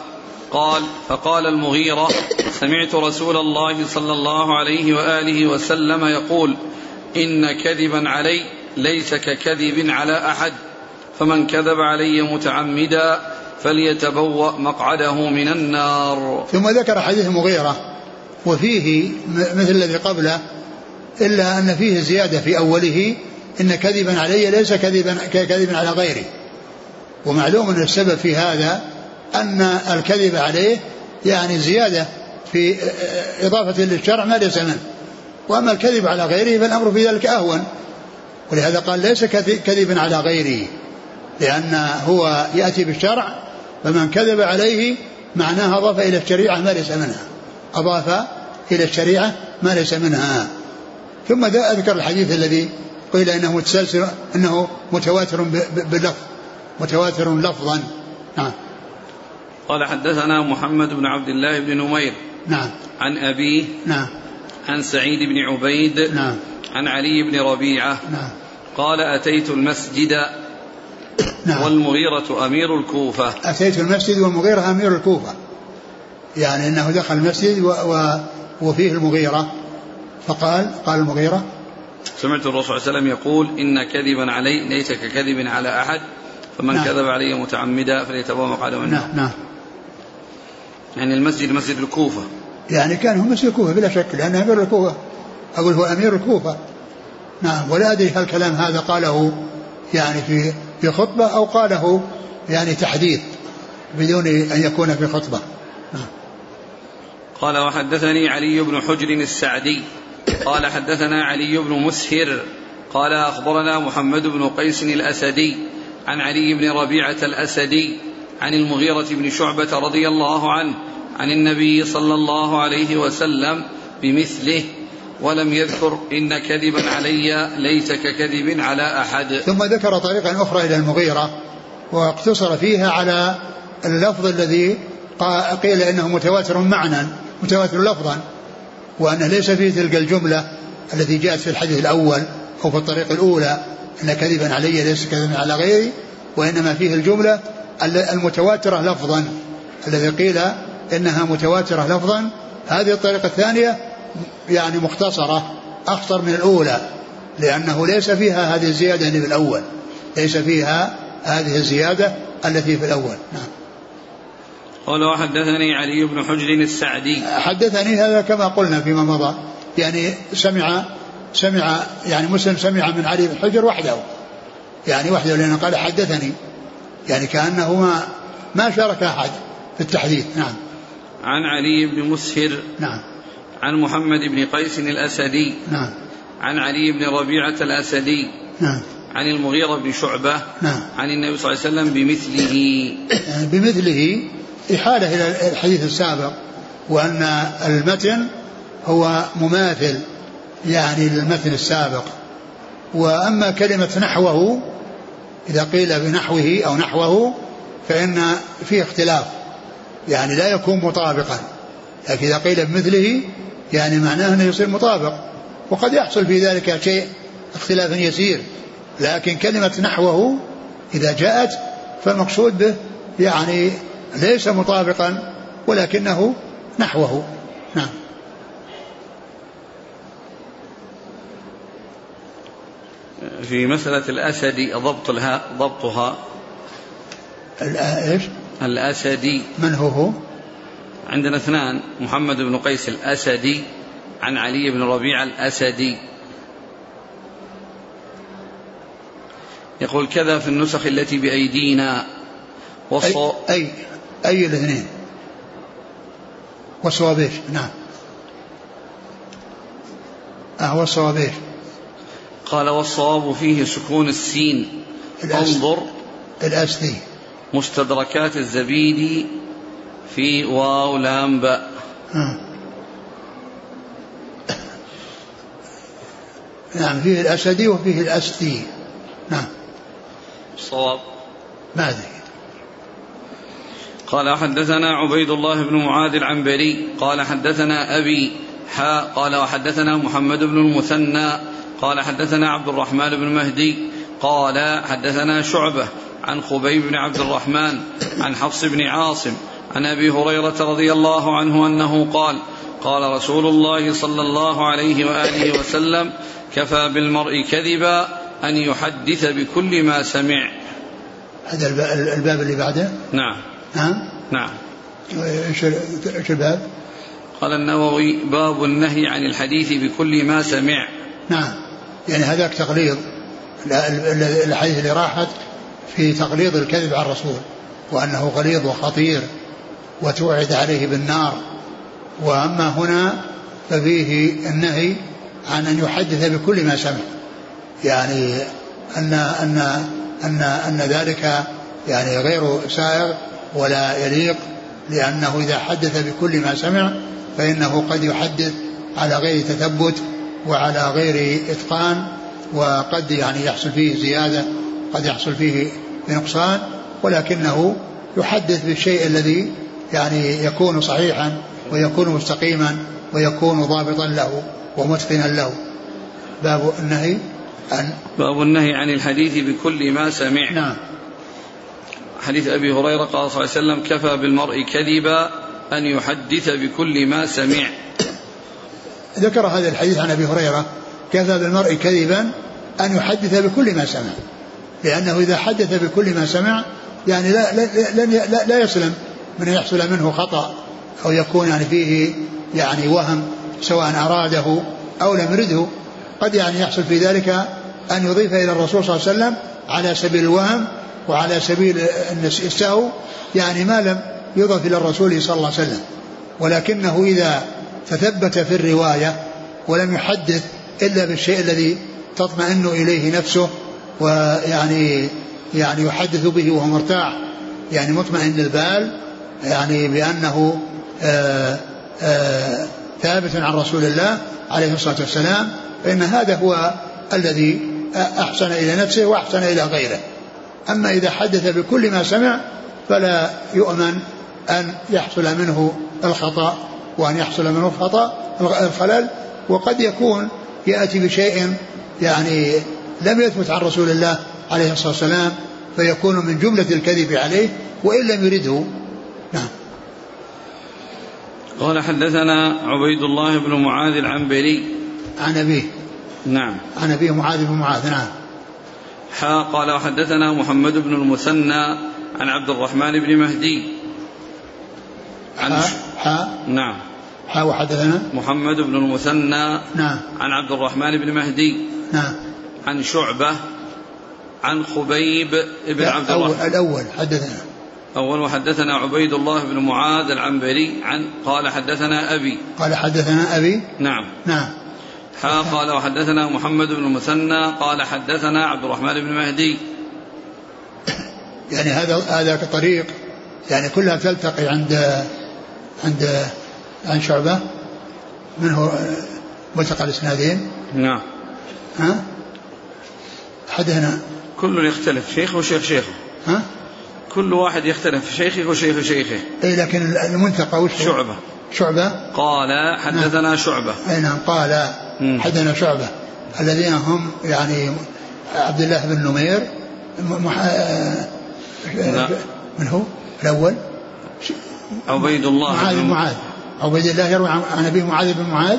قال فقال المغيرة سمعت رسول الله صلى الله عليه وآله وسلم يقول إن كذبا علي ليس ككذب على أحد، فمن كذب علي متعمدا فليتبوأ مقعده من النار. ثم ذكر حديث المغيرة وفيه مثل الذي قبله، إلا أن فيه زيادة في أوله إن كذبا علي ليس كذبا كذبا على غيري. ومعلوم أن السبب في هذا أن الكذب عليه يعني زيادة في إضافة للشرع ما ليس منه، وأما الكذب على غيره فالأمر في ذلك أهون، ولهذا قال ليس كذبا على غيره، لأن هو يأتي بالشرع، فمن كذب عليه معناها أضاف إلى الشريعة ما ليس منها، أضاف إلى الشريعة ما ليس منها. ثم ذكر الحديث الذي قيل إنه متسلسل إنه متواتر باللفظ، متواتر لفظا. نعم. قال حدثنا محمد بن عبد الله بن نمير نعم عن أبيه نعم عن سعيد بن عبيد نعم عن علي بن ربيعة نعم قال أتيت المسجد نعم والمغيرة أمير الكوفة. أتيت المسجد والمغيرة أمير الكوفة، يعني أنه دخل المسجد و... و... وفيه المغيرة، فقال قال المغيرة سمعت الرسول صلى الله عليه وسلم يقول إن كذبا علي ليس ككذب على أحد، فمن نعم كذب علي متعمدا فليتبوأ مقعده منه. نعم. يعني المسجد مسجد الكوفة يعني كانوا هم الكوفة بلا شك، لأنه أمير الكوفة، أقول هو أمير الكوفة. نعم. ولا أدري هل الكلام هذا قاله يعني في في خطبة أو قاله يعني تحديث بدون أن يكون في خطبة. نعم. قال وحدثني علي بن حجر السعدي قال حدثنا علي بن مسهر قال أخبرنا محمد بن قيس الأسدي عن علي بن ربيعة الأسدي عن المغيرة بن شعبة رضي الله عنه عن النبي صلى الله عليه وسلم بمثله ولم يذكر إن كذبا علي ليتك كذب على أحد. ثم ذكر طريقا أخرى إلى المغيرة واقتصر فيها على اللفظ الذي قيل إنه متواتر معنى متواتر لفظا، وأنه ليس فيه تلك الجملة التي جاءت في الحديث الأول أو في الطريق الأولى إن كذبا علي ليس كذبا على غيري، وإنما فيه الجملة المتواترة لفظا الذي قيل إنها متواترة لفظا. هذه الطريقة الثانية يعني مختصرة أخطر من الأولى، لأنه ليس فيها هذه الزيادة اللي في الأول، ليس فيها هذه الزيادة التي في الأول. نعم. قال وحدثني علي بن حجر السعدي. حدثني هذا كما قلنا فيما مضى، يعني سمع سمع يعني مسلم سمع من علي بن حجر وحده، يعني وحده، لأنه قال حدثني، يعني كأنه ما, ما شارك أحد في التحديث. نعم. عن علي بن مسهر. نعم. عن محمد بن قيس الأسدي. نعم. عن علي بن ربيعة الأسدي. نعم. عن المغيرة بن شعبة. نعم. عن النبي صلى الله عليه وسلم بمثله. بمثله إحالة إلى الحديث السابق، وأن المتن هو مماثل يعني للمتن السابق. وأما كلمة نحوه إذا قيل بنحوه أو نحوه فإن فيه اختلاف، يعني لا يكون مطابقا، لكن إذا قيل بمثله يعني معناه أنه يصير مطابق، وقد يحصل في ذلك شيء اختلاف يسير، لكن كلمة نحوه إذا جاءت فالمقصود به يعني ليس مطابقا ولكنه نحوه. نعم. في مسألة الأسدي ضبط الها ضبطها الأش الأسدي من هو هو عندنا اثنان، محمد بن قيس الأسدي عن علي بن ربيعة الأسدي. يقول كذا في النسخ التي بأيدينا والصو... أي, أي أي الاثنين والصوابيش. نعم. أهو الصوابيش. قال والصواب فيه سكون السين. انظر الأسدي مستدركات الزبيدي في واو لام باء. نعم. فيه الأسدي وفيه الأسدي. نعم. الصواب ما ذي. قال حدثنا عبيد الله بن معاذ العنبري قال حدثنا أبي حا قال وحدثنا محمد بن المثنى قال حدثنا عبد الرحمن بن مهدي قال حدثنا شعبة عن خبيب بن عبد الرحمن عن حفص بن عاصم عن أبي هريرة رضي الله عنه أنه قال قال رسول الله صلى الله عليه وآله وسلم كفى بالمرء كذبا أن يحدث بكل ما سمع. هذا الباب اللي بعده. نعم. ها؟ نعم. ايش الباب؟ قال النووي باب النهي عن الحديث بكل ما سمع. نعم. يعني هذاك تقليد الحديث اللي راحت في تقليد الكذب على الرسول، وأنه غليظ وخطير وتوعد عليه بالنار. وأما هنا ففيه النهي عن أن يحدث بكل ما سمع، يعني أن, أن, أن, أن ذلك يعني غير سائغ ولا يليق، لأنه إذا حدث بكل ما سمع فإنه قد يحدث على غير تثبت وعلى غير إتقان، وقد يعني يحصل فيه زيادة، قد يحصل فيه نقصان، ولكنه يحدث بالشيء الذي يعني يكون صحيحا ويكون مستقيما ويكون ضابطا له ومتقنا له. باب النهي عن باب النهي عن الحديث بكل ما سمع. نعم. حديث أبي هريرة قال صلى الله عليه وسلم كفى بالمرء كذبا أن يحدث بكل ما سمع. ذكر هذا الحديث عن أبي هريرة كفى بالمرء كذبا أن يحدث بكل ما سمع، لأنه إذا حدث بكل ما سمع يعني لا, لا, لا, لا يسلم من يحصل منه خطأ أو يكون يعني فيه يعني وهم سواء أراده أو لم يرده. قد يعني يحصل في ذلك أن يضيف إلى الرسول صلى الله عليه وسلم على سبيل الوهم وعلى سبيل السهو يعني ما لم يضف إلى الرسول صلى الله عليه وسلم، ولكنه إذا تثبت في الرواية ولم يحدث إلا بالشيء الذي تطمئن إليه نفسه ويعني يعني يحدث به وهو مرتاح يعني مطمئن البال يعني بأنه آآ آآ ثابت عن رسول الله عليه الصلاة والسلام، فإن هذا هو الذي أحسن إلى نفسه وأحسن إلى غيره. أما إذا حدث بكل ما سمع فلا يؤمن أن يحصل منه الخطأ وأن يحصل منه الخطأ الخلل، وقد يكون يأتي بشيء يعني لم يثبت عن رسول الله عليه الصلاة والسلام فيكون من جملة الكذب عليه وإن لم يرده. نعم. قال حدثنا عبيد الله بن معاذ العنبري عن أبيه. نعم. عن أبيه معاذ بن معاذ. نعم. حا قال حدثنا محمد بن المثنى عن عبد الرحمن بن مهدي عن حا, حا نعم حا وحدثنا محمد بن المثنى نعم عن عبد الرحمن بن مهدي نعم عن شعبة عن خبيب بن عبد الرحمن. الأول حدثنا أول وحدثنا عبيد الله بن معاذ العنبري عن قال حدثنا أبي قال حدثنا أبي نعم نعم حا قال وحدثنا محمد بن المثنى قال حدثنا عبد الرحمن بن مهدي. يعني هذا هذا كطريق يعني كلها تلتقي عند عند عن شعبة منه ملتقى الاسنادين. نعم. ها حدثنا كل يختلف شيخ وشيخ شيخه. ها كل واحد يختلف شيخه وشيخ شيخه. اي لكن المنتقى وش شعبة شعبة قال حدثنا نعم. شعبة اي نعم قال حدثنا شعبة الذين هم يعني عبد الله بن نمير مح... من هو الأول عبيد الله معاذ بن معاذ عبيد الله يروي عن أبيه معاذ بن معاذ.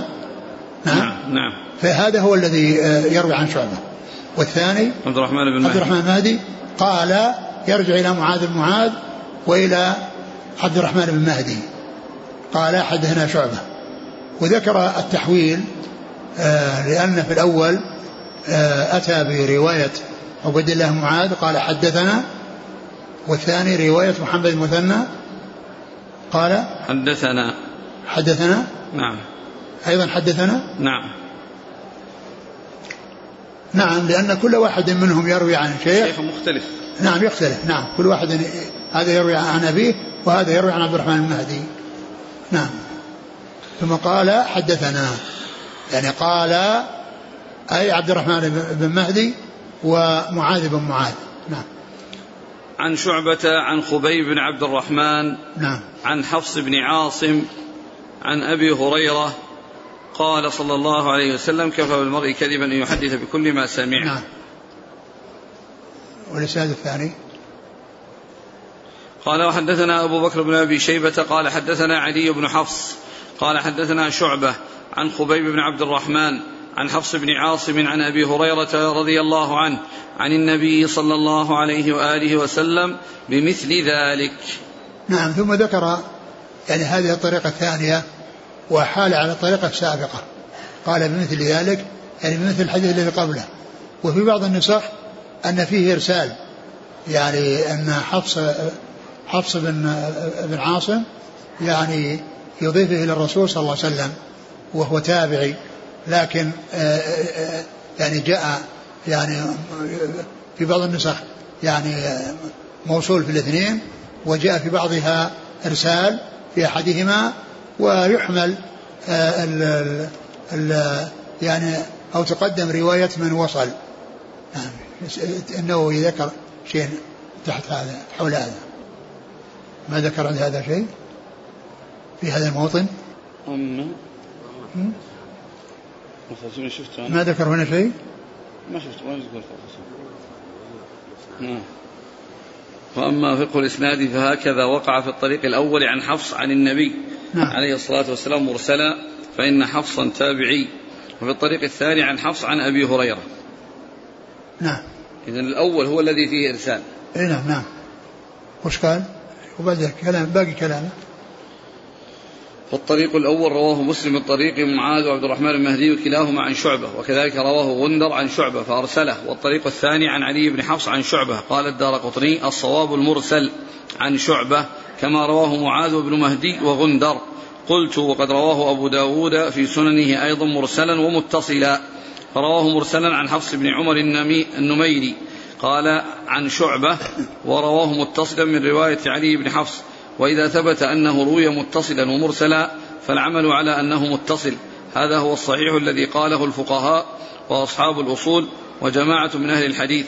نعم نعم. فهذا هو الذي يروي عن شعبة. والثاني عبد الرحمن بن عبد الرحمن مهدي قال يرجع إلى معاذ بن معاذ وإلى عبد الرحمن بن مهدي قال حدثنا شعبة. وذكر التحويل آه لأن في الأول آه أتى برواية عبد الله معاذ قال حدثنا، والثاني رواية محمد المثنى قال حدثنا حدثنا نعم أيضا حدثنا نعم نعم لأن كل واحد منهم يروي عن شيخ شيخ مختلف. نعم يختلف. نعم كل واحد هذا يروي عن أبيه وهذا يروي عن عبد الرحمن المهدي. نعم. ثم قال حدثنا يعني قال أي عبد الرحمن بن مهدي ومعاذ بن معاذ. نعم. عن شعبة عن خبيب بن عبد الرحمن نعم عن حفص بن عاصم عن أبي هريرة قال صلى الله عليه وسلم كفى بالمرء كذبا أن يحدث بكل ما سمع. نعم. والإسناد الثاني قال وحدثنا أبو بكر بن أبي شيبة قال حدثنا علي بن حفص قال حدثنا شعبة عن خبيب بن عبد الرحمن عن حفص بن عاصم عن أبي هريرة رضي الله عنه عن النبي صلى الله عليه وآله وسلم بمثل ذلك. نعم. ثم ذكر يعني هذه الطريقة الثانية وحال على الطريقة السابقة قال بمثل ذلك يعني بمثل الحديث الذي قبله. وفي بعض النسخ أن فيه إرسال يعني أن حفص حفص بن, بن عاصم يعني يضيفه إلى الرسول صلى الله عليه وسلم وهو تابعي، لكن آآ آآ يعني جاء يعني في بعض النسخ يعني موصول في الاثنين وجاء في بعضها إرسال في أحدهما ويحمل ال ال يعني أو تقدم رواية من وصل. نعم. إنه يذكر شيء تحت هذا حول هذا ما ذكر عند هذا شيء في هذا الموطن ما ذكر هنا شيء ما شفت وين يذكر. نعم. وأما فقه الإسناد فهكذا وقع في الطريق الأول عن حفص عن النبي نعم. عليه الصلاة والسلام مرسلا فإن حفصا تابعي، وفي الطريق الثاني عن حفص عن أبي هريرة. نعم. إذن الأول هو الذي فيه إرسال. نعم نعم. وش قال وبعد كلام باقي كلامه فالطريق الأول رواه مسلم من طريق معاذ وعبد الرحمن المهدي وكلاهما عن شعبة, وكذلك رواه غندر عن شعبة فأرسله. والطريق الثاني عن علي بن حفص عن شعبة. قال الدارقطني الصواب المرسل عن شعبة كما رواه معاذ بن مهدي وغندر. قلت وقد رواه أبو داود في سننه أيضا مرسلا ومتصلا, فرواه مرسلا عن حفص بن عمر النميري قال عن شعبة, ورواه متصلا من رواية علي بن حفص. وإذا ثبت أنه روي متصلا ومرسلا فالعمل على أنه متصل, هذا هو الصحيح الذي قاله الفقهاء وأصحاب الأصول وجماعة من أهل الحديث.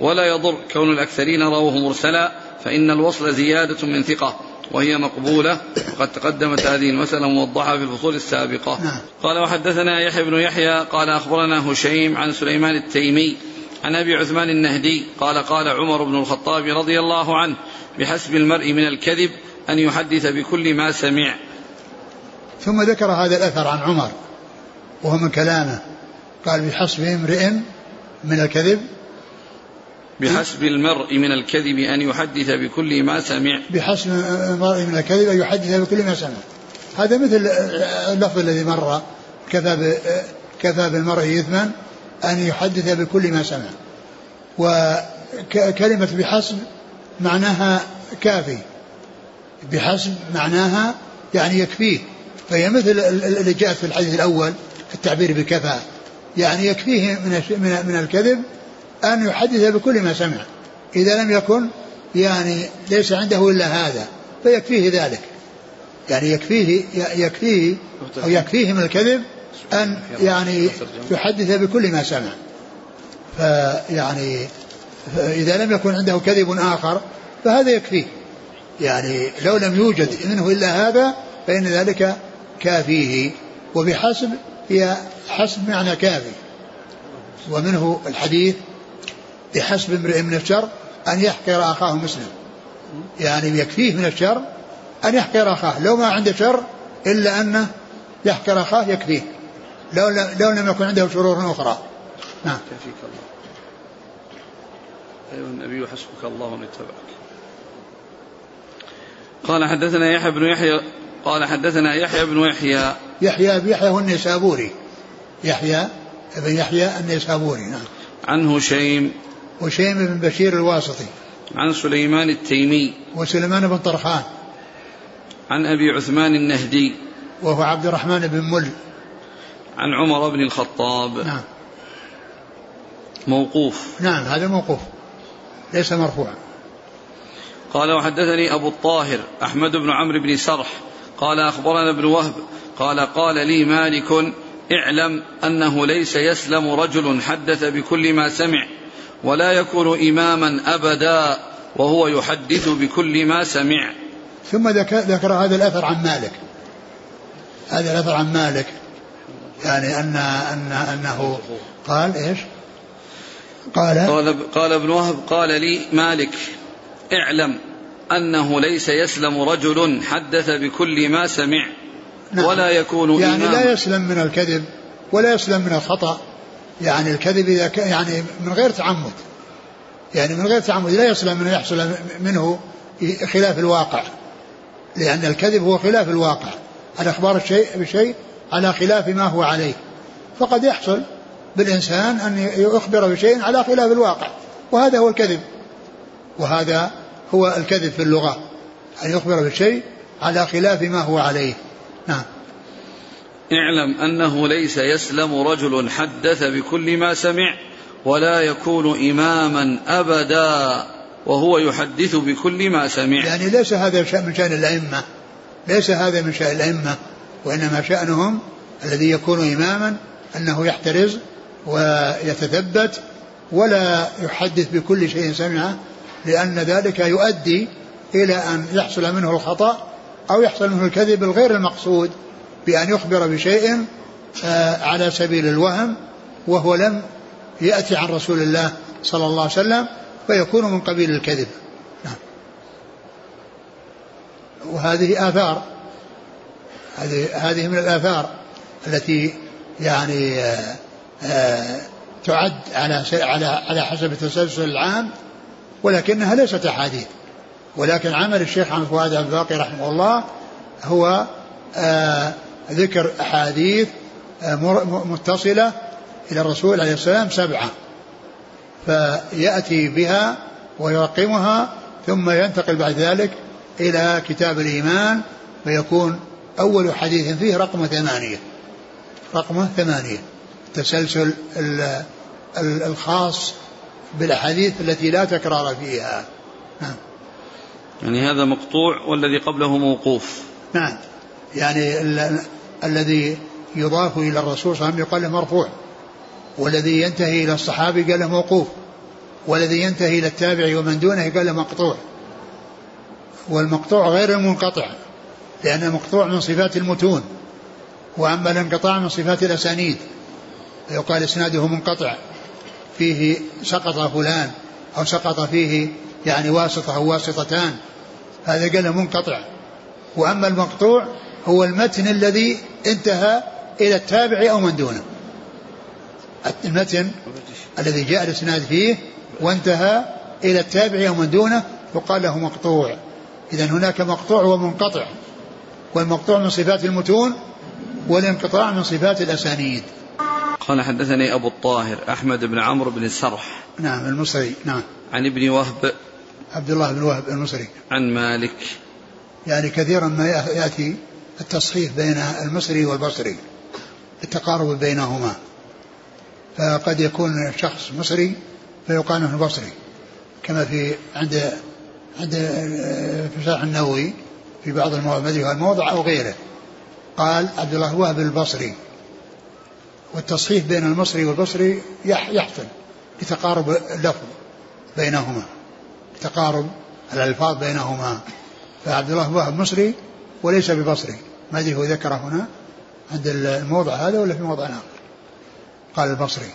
ولا يضر كون الأكثرين رواه مرسلا, فإن الوصل زيادة من ثقة وهي مقبولة, وقد تقدمت هذه المسألة موضحة في الفصول السابقة. قال وحدثنا يحيى بن يحيى قال أخبرنا هشيم عن سليمان التيمي عن أبي عثمان النهدي قال قال عمر بن الخطاب رضي الله عنه بحسب المرء من الكذب أن يحدث بكل ما سمع. ثم ذكر هذا الأثر عن عمر وهو من كلامه قال بحسب امرئ من الكذب, بحسب المرء من الكذب أن يحدث بكل ما سمع, بحسب المرء من الكذب أن يحدث بكل ما سمع. هذا مثل اللفظ الذي مر كفى بالمرء إثما أن يحدث بكل ما سمع, وكلمة بحسب معناها كافي, بحسب معناها يعني يكفيه, فهي مثل اللي جاءت في الحديث الأول التعبير بكفى, يعني يكفيه من من الكذب أن يحدث بكل ما سمع إذا لم يكن يعني ليس عنده إلا هذا فيكفيه ذلك, يعني يكفيه يكفيه أو يكفيه من الكذب أن يعني يحدث بكل ما سمع. فيعني إذا لم يكن عنده كذب آخر فهذا يكفيه, يعني لو لم يوجد منه إلا هذا فإن ذلك كافيه. وبحسب هي حسب معنى كافي, ومنه الحديث بحسب امرئ من الشر أن يحقر أخاه مسلم, يعني يكفيه من الشر أن يحقر أخاه, لو ما عنده شر إلا أنه يحقر أخاه يكفيه لو لم, لو لم يكن عنده شرور أخرى. نعم كافيك الله أيها النبي وحسبك الله ومن تبعك. قال حدثنا يحيى بن يحيى قال حدثنا يحيى بن يحيى يحيى بن يحيى النسابوري يحيى بن يحيى النسابوري نعم عن هشيم هشيم بن بشير الواسطي عن سليمان التيمي وسليمان بن طرخان عن أبي عثمان النهدي وهو عبد الرحمن بن مل عن عمر بن الخطاب. نعم موقوف. نعم هذا موقوف ليس مرفوعا. قال وحدثني أبو الطاهر أحمد بن عمرو بن سرح قال أخبرنا ابن وهب قال قال لي مالك اعلم أنه ليس يسلم رجل حدث بكل ما سمع ولا يكون إماما أبدا وهو يحدث بكل ما سمع. ثم ذكر هذا الأثر عن مالك, هذا الأثر عن مالك يعني أن أن أنه قال إيش قال قال, قال ابن وهب قال لي مالك اعلم أنه ليس يسلم رجل حدث بكل ما سمع ولا يكون يعني إماما, لا يسلم من الكذب ولا يسلم من الخطأ, يعني الكذب يعني من غير تعمد, يعني من غير تعمد لا يسلم من يحصل منه خلاف الواقع, لأن الكذب هو خلاف الواقع, الأخبار الشيء بشيء على خلاف ما هو عليه, فقد يحصل بالإنسان أن يخبر بشيء على خلاف الواقع, وهذا هو الكذب, وهذا هو الكذب في اللغة أن يخبر بشيء على خلاف ما هو عليه. نعم اعلم أنه ليس يسلم رجل حدث بكل ما سمع ولا يكون إماما أبدا وهو يحدث بكل ما سمع, يعني ليس هذا من شأن الأئمة, ليس هذا من شأن الأئمة, وإنما شأنهم الذي يكون إماما أنه يحترز ويتثبت ولا يحدث بكل شيء سمعه, لأن ذلك يؤدي إلى أن يحصل منه الخطأ أو يحصل منه الكذب الغير المقصود بأن يخبر بشيء على سبيل الوهم وهو لم يأتي عن رسول الله صلى الله عليه وسلم فيكون من قبيل الكذب. وهذه آثار, هذه من الآثار التي يعني تعد على حسب التسلسل العام, ولكنها ليست أحاديث, ولكن عمل الشيخ عن فؤاد الباقي رحمه الله هو ذكر أحاديث متصلة إلى الرسول عليه السلام سبعة، فيأتي بها ويرقمها ثم ينتقل بعد ذلك إلى كتاب الإيمان، فيكون أول حديث فيه رقم ثمانية رقم ثمانية تسلسل الخاص بالأحاديث التي لا تكرار فيها. نعم. يعني هذا مقطوع والذي قبله موقوف. نعم، يعني ال- الذي يضاف إلى الرسول صلى الله عليه وسلم يقال له مرفوع، والذي ينتهي إلى الصحابي قال له موقوف، والذي ينتهي إلى التابع ومن دونه قال له مقطوع. والمقطوع غير المنقطع، لأن المقطوع من صفات المتون، وأما الانقطاع من صفات الأسانيد، يقال إسناده منقطع فيه سقط فلان أو سقط فيه يعني واسطة أو واسطتان، هذا قال له منقطع. وأما المقطوع هو المتن الذي انتهى إلى التابع أو من دونه، المتن الذي جاء الإسناد فيه وانتهى إلى التابع أو من دونه فقال له مقطوع. إذن هناك مقطوع ومنقطع، والمقطوع من صفات المتون والانقطاع من صفات الأسانيد. قال حدثني أبو الطاهر أحمد بن عمرو بن السرح، نعم المصري، نعم، عن ابن وهب عبد الله بن وهب المصري، عن مالك. يعني كثيرا ما يأتي التصحيح بين المصري والبصري التقارب بينهما، فقد يكون شخص مصري فيقال انه بصري، كما في عند عند شرح النووي في بعض المواضع او غيره قال عبد الله وهب البصري، والتصحيح بين المصري والبصري يحصل لتقارب اللفظ بينهما، تقارب الألفاظ بينهما. فعبد الله وهب مصري وليس ببصري، ما ادري هو ذكر هنا عند الموضع هذا ولا في موضع آخر قال البصري.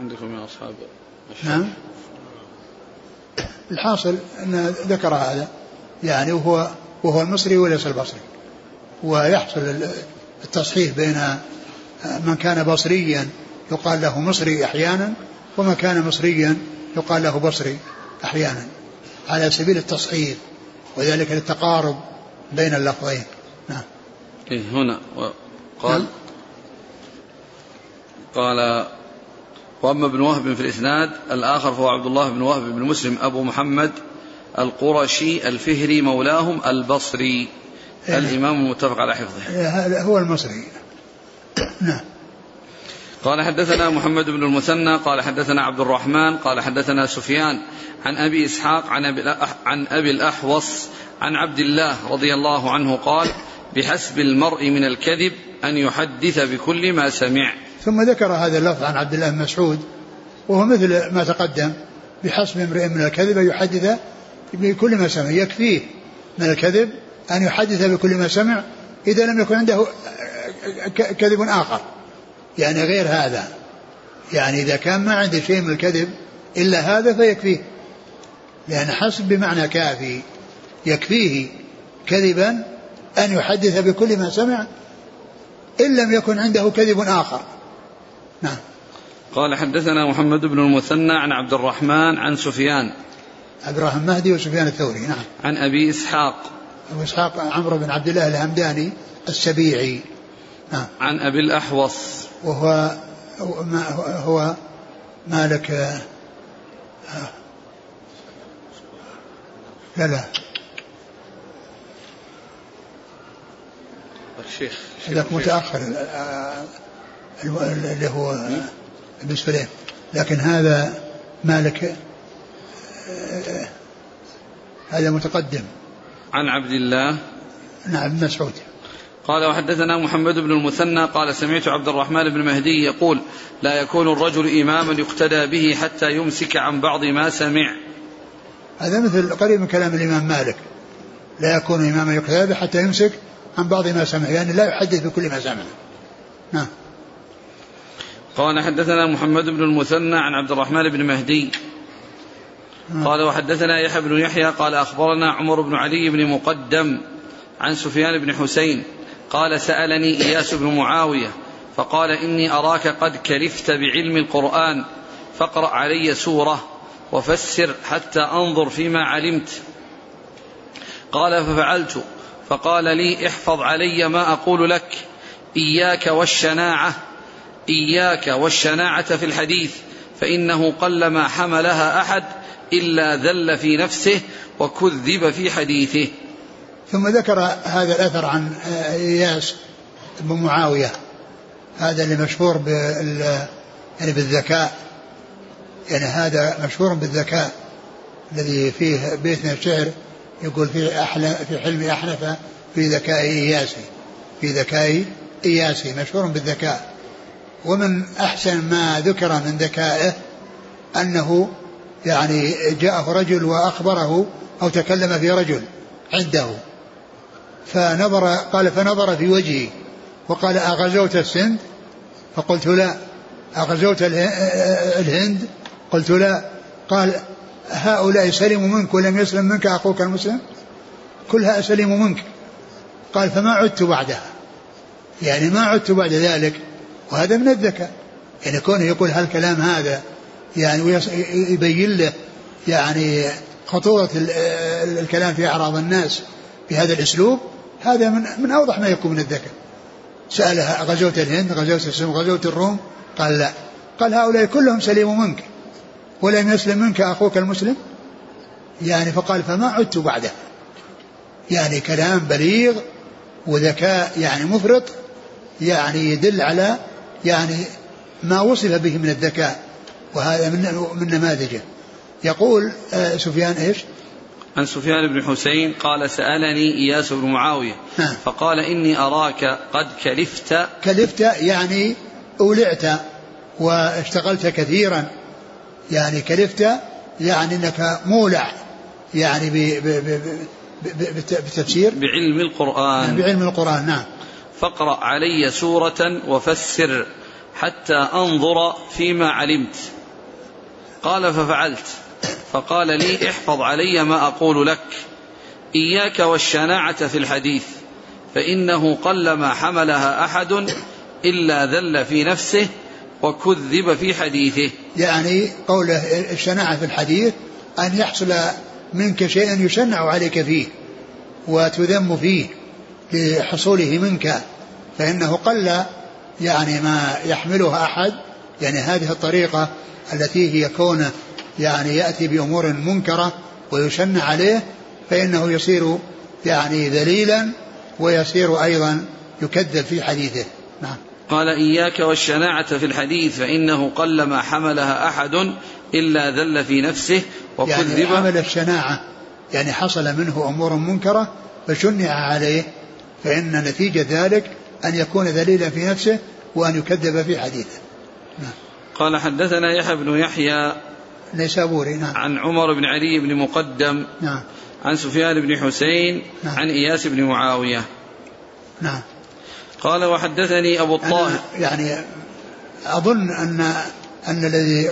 عندكم يا أصحاب الشرح؟ الحاصل أن ذكر هذا يعني وهو وهو المصري وليس البصري، ويحصل التصحيح بين من كان بصريا يقال له مصري أحيانا، ومن كان مصريا يقال له بصري أحيانا، على سبيل التصحيح وذلك للتقارب بين اللفظين. نعم. إيه هنا قال نعم. قال وأما ابن وهب في الإسناد الآخر فهو عبد الله بن وهب بن مسلم أبو محمد القرشي الفهري مولاهم البصري. إيه. الإمام المتفق على حفظه. إيه هو المصري. نعم. قال حدثنا محمد بن المثنى قال حدثنا عبد الرحمن قال حدثنا سفيان عن أبي إسحاق عن أبي الأحوص عن عبد الله رضي الله عنه قال بحسب المرء من الكذب أن يحدث بكل ما سمع. ثم ذكر هذا اللفظ عن عبد الله بن مسعود وهو مثل ما تقدم، بحسب امرئ من الكذب أن يحدث بكل ما سمع، يكفيه من الكذب أن يحدث بكل ما سمع إذا لم يكن عنده كذب آخر يعني غير هذا، يعني إذا كان ما عنده شيء من الكذب إلا هذا فيكفيه، لأن حسب بمعنى كافي، يكفيه كذبا أن يحدث بكل ما سمع إن لم يكن عنده كذب آخر. نعم. قال حدثنا محمد بن المثنى عن عبد الرحمن عن سفيان عبد الرحمن مهدي وسفيان الثوري، نعم، عن أبي إسحاق أبو إسحاق عمرو بن عبد الله الهمداني السبيعي، نعم، عن أبي الأحوص وهو ما هو مالك لا لا الشيخ لك متأخر اللي هو ابن سليم، لكن هذا مالك هذا متقدم عن عبد الله، نعم، بن مسعود. قال وحدثنا محمد بن المثنى قال سمعت عبد الرحمن بن مهدي يقول لا يكون الرجل إماما يقتدى به حتى يمسك عن بعض ما سمع. هذا مثل قريب من كلام الإمام مالك، لا يكون إماما يقتدى به حتى يمسك عن بعض ما سمع، يعني لا يحدث بكل ما سمع. نعم. قال حدثنا محمد بن المثنى عن عبد الرحمن بن مهدي قال وحدثنا يحيى بن يحيى قال أخبرنا عمر بن علي بن مقدم عن سفيان بن حسين قال سألني إياس بن معاوية فقال إني أراك قد كلفت بعلم القرآن فاقرأ علي سورة وفسر حتى أنظر فيما علمت. قال ففعلت، فقال لي احفظ علي ما أقول لك، إياك والشناعة إياك والشناعة في الحديث، فإنه قلما حملها أحد إلا ذل في نفسه وكذب في حديثه. ثم ذكر هذا الأثر عن إياس بن معاوية، هذا اللي مشهور بالذكاء، يعني هذا مشهور بالذكاء الذي فيه بيتنا الشعر يقول في أحلى في حلم أحلف في ذكاء إياسي، في ذكاء إياسي مشهور بالذكاء. ومن أحسن ما ذكر من ذكائه أنه يعني جاءه رجل وأخبره أو تكلم في رجل عنده، فنظر قال فنظر في وجهي وقال أغزوت السند؟ فقلت لا. أغزوت الهند؟ قلت لا. قال هؤلاء سلموا منك ولم يسلم منك أخوك المسلم؟ كلها سلموا منك. قال فما عدت بعدها، يعني ما عدت بعد ذلك. وهذا من الذكاء، يعني كونه يقول هالكلام هذا يعني يبين له يعني خطورة الكلام في أعراض الناس بهذا الأسلوب، هذا من, من أوضح ما يكون من الذكاء. سألها غزوت الهند، غزوت السم، غزوت الروم؟ قال لا. قال هؤلاء كلهم سلموا منك ولم يسلم منك أخوك المسلم، يعني فقال فما عدت بعده. يعني كلام بليغ وذكاء يعني مفرط، يعني يدل على يعني ما وصف به من الذكاء، وهذا من نماذجه. يقول سفيان إيش؟ عن سفيان بن حسين قال سألني إياس بن معاوية فقال إني أراك قد كلفت، كلفت يعني أولعت واشتغلت كثيرا، يعني كلفت يعني أنك مولع يعني بالتفسير بعلم القرآن، بعلم القرآن نعم. فاقرأ علي سورة وفسر حتى أنظر فيما علمت. قال ففعلت، فقال لي احفظ علي ما أقول لك، إياك والشناعة في الحديث، فإنه قلما حملها أحد إلا ذل في نفسه وكذب في حديثه. يعني قوله الشناعة في الحديث أن يحصل منك شيء يشنع عليك فيه وتذم فيه لحصوله منك، فإنه قل يعني ما يحملها أحد، يعني هذه الطريقة التي هي كونه يعني يأتي بأمور منكرة ويشن عليه، فإنه يصير يعني ذليلا ويصير أيضا يكذب في حديثه. نعم. قال إياك والشناعة في الحديث، فإنه قلما حملها أحد إلا ذل في نفسه وكذب. يعني حمل الشناعة يعني حصل منه أمور منكرة فشنع عليه، فإن نتيجة ذلك أن يكون ذليلا في نفسه وأن يكذب في حديثه. نعم. قال حدثنا يحيى بن يحيى نيسابوري نعم. عن عمر بن علي بن مقدم نعم. عن سفيان بن حسين نعم. عن إياس بن معاوية نعم. قال وحدثني أبو الطاهر، يعني أظن أن أن الذي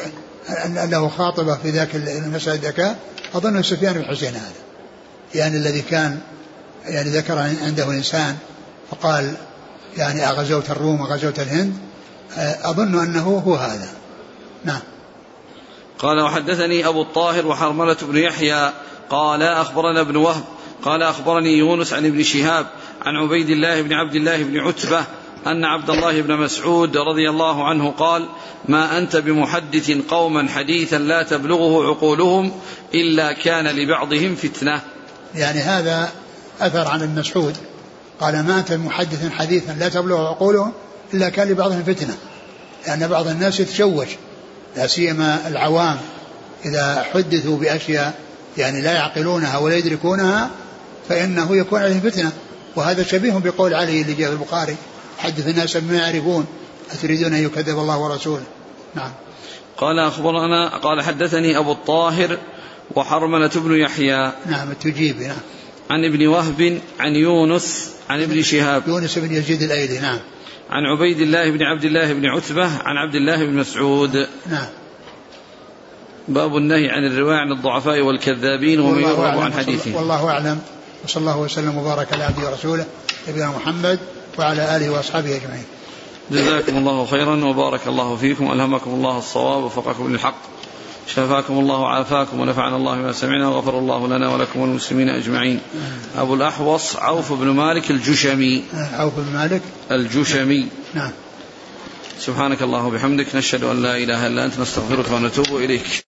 أنه خاطبه في ذاك المسعد ذاك أظن سفيان بن حسين، هذا يعني الذي كان يعني ذكر عنده إنسان فقال يعني أغزوت الروم وغزوت الهند، أظن أنه هو هذا نعم. قال وحدثني أبو الطاهر وحرملة بن يحيى قال أخبرنا ابن وهب قال أخبرني يونس عن ابن شهاب عن عبيد الله بن عبد الله بن عتبة أن عبد الله بن مسعود رضي الله عنه قال ما أنت بمحدث قوما حديثا لا تبلغه عقولهم إلا كان لبعضهم فتنة. يعني هذا أثر عن ابن مسعود قال ما أنت بمحدث حديثا لا تبلغه عقولهم إلا كان لبعضهم فتنة، لأن يعني بعض الناس يتشوش، لا سيما العوام إذا حدثوا بأشياء يعني لا يعقلونها ولا يدركونها فإنه يكون عليهم فتنة. وهذا شبيه بقول علي اللي جاء في البخاري حدث الناس بما يعرفون أتريدون أن يكذب الله ورسوله. نعم. قال أخبرنا قال حدثني أبو الطاهر وحرملة بن يحيى نعم التجيب نعم. عن ابن وهب عن يونس عن ابن شهاب يونس بن يزيد الأيلي نعم. عن عبيد الله بن عبد الله بن عتبة عن عبد الله بن مسعود نعم. باب النهي عن الرواية عن الضعفاء والكذابين ومن يروى عن حديثهم. والله أعلم، وصلى الله وسلم وبارك على عبده ورسوله نبينا محمد وعلى آله وأصحابه أجمعين. جزاكم الله خيرا وبارك الله فيكم، ألهمكم الله الصواب ووفقكم للحق. شفاكم الله وعافاكم ونفعنا الله بما سمعنا وغفر الله لنا ولكم والمسلمين أجمعين. أبو الأحوص عوف بن مالك الجشمي. عوف بن مالك الجشمي. نعم. سبحانك الله وبحمدك، نشهد أن لا إله إلا أنت، نستغفرك ونتوب إليك.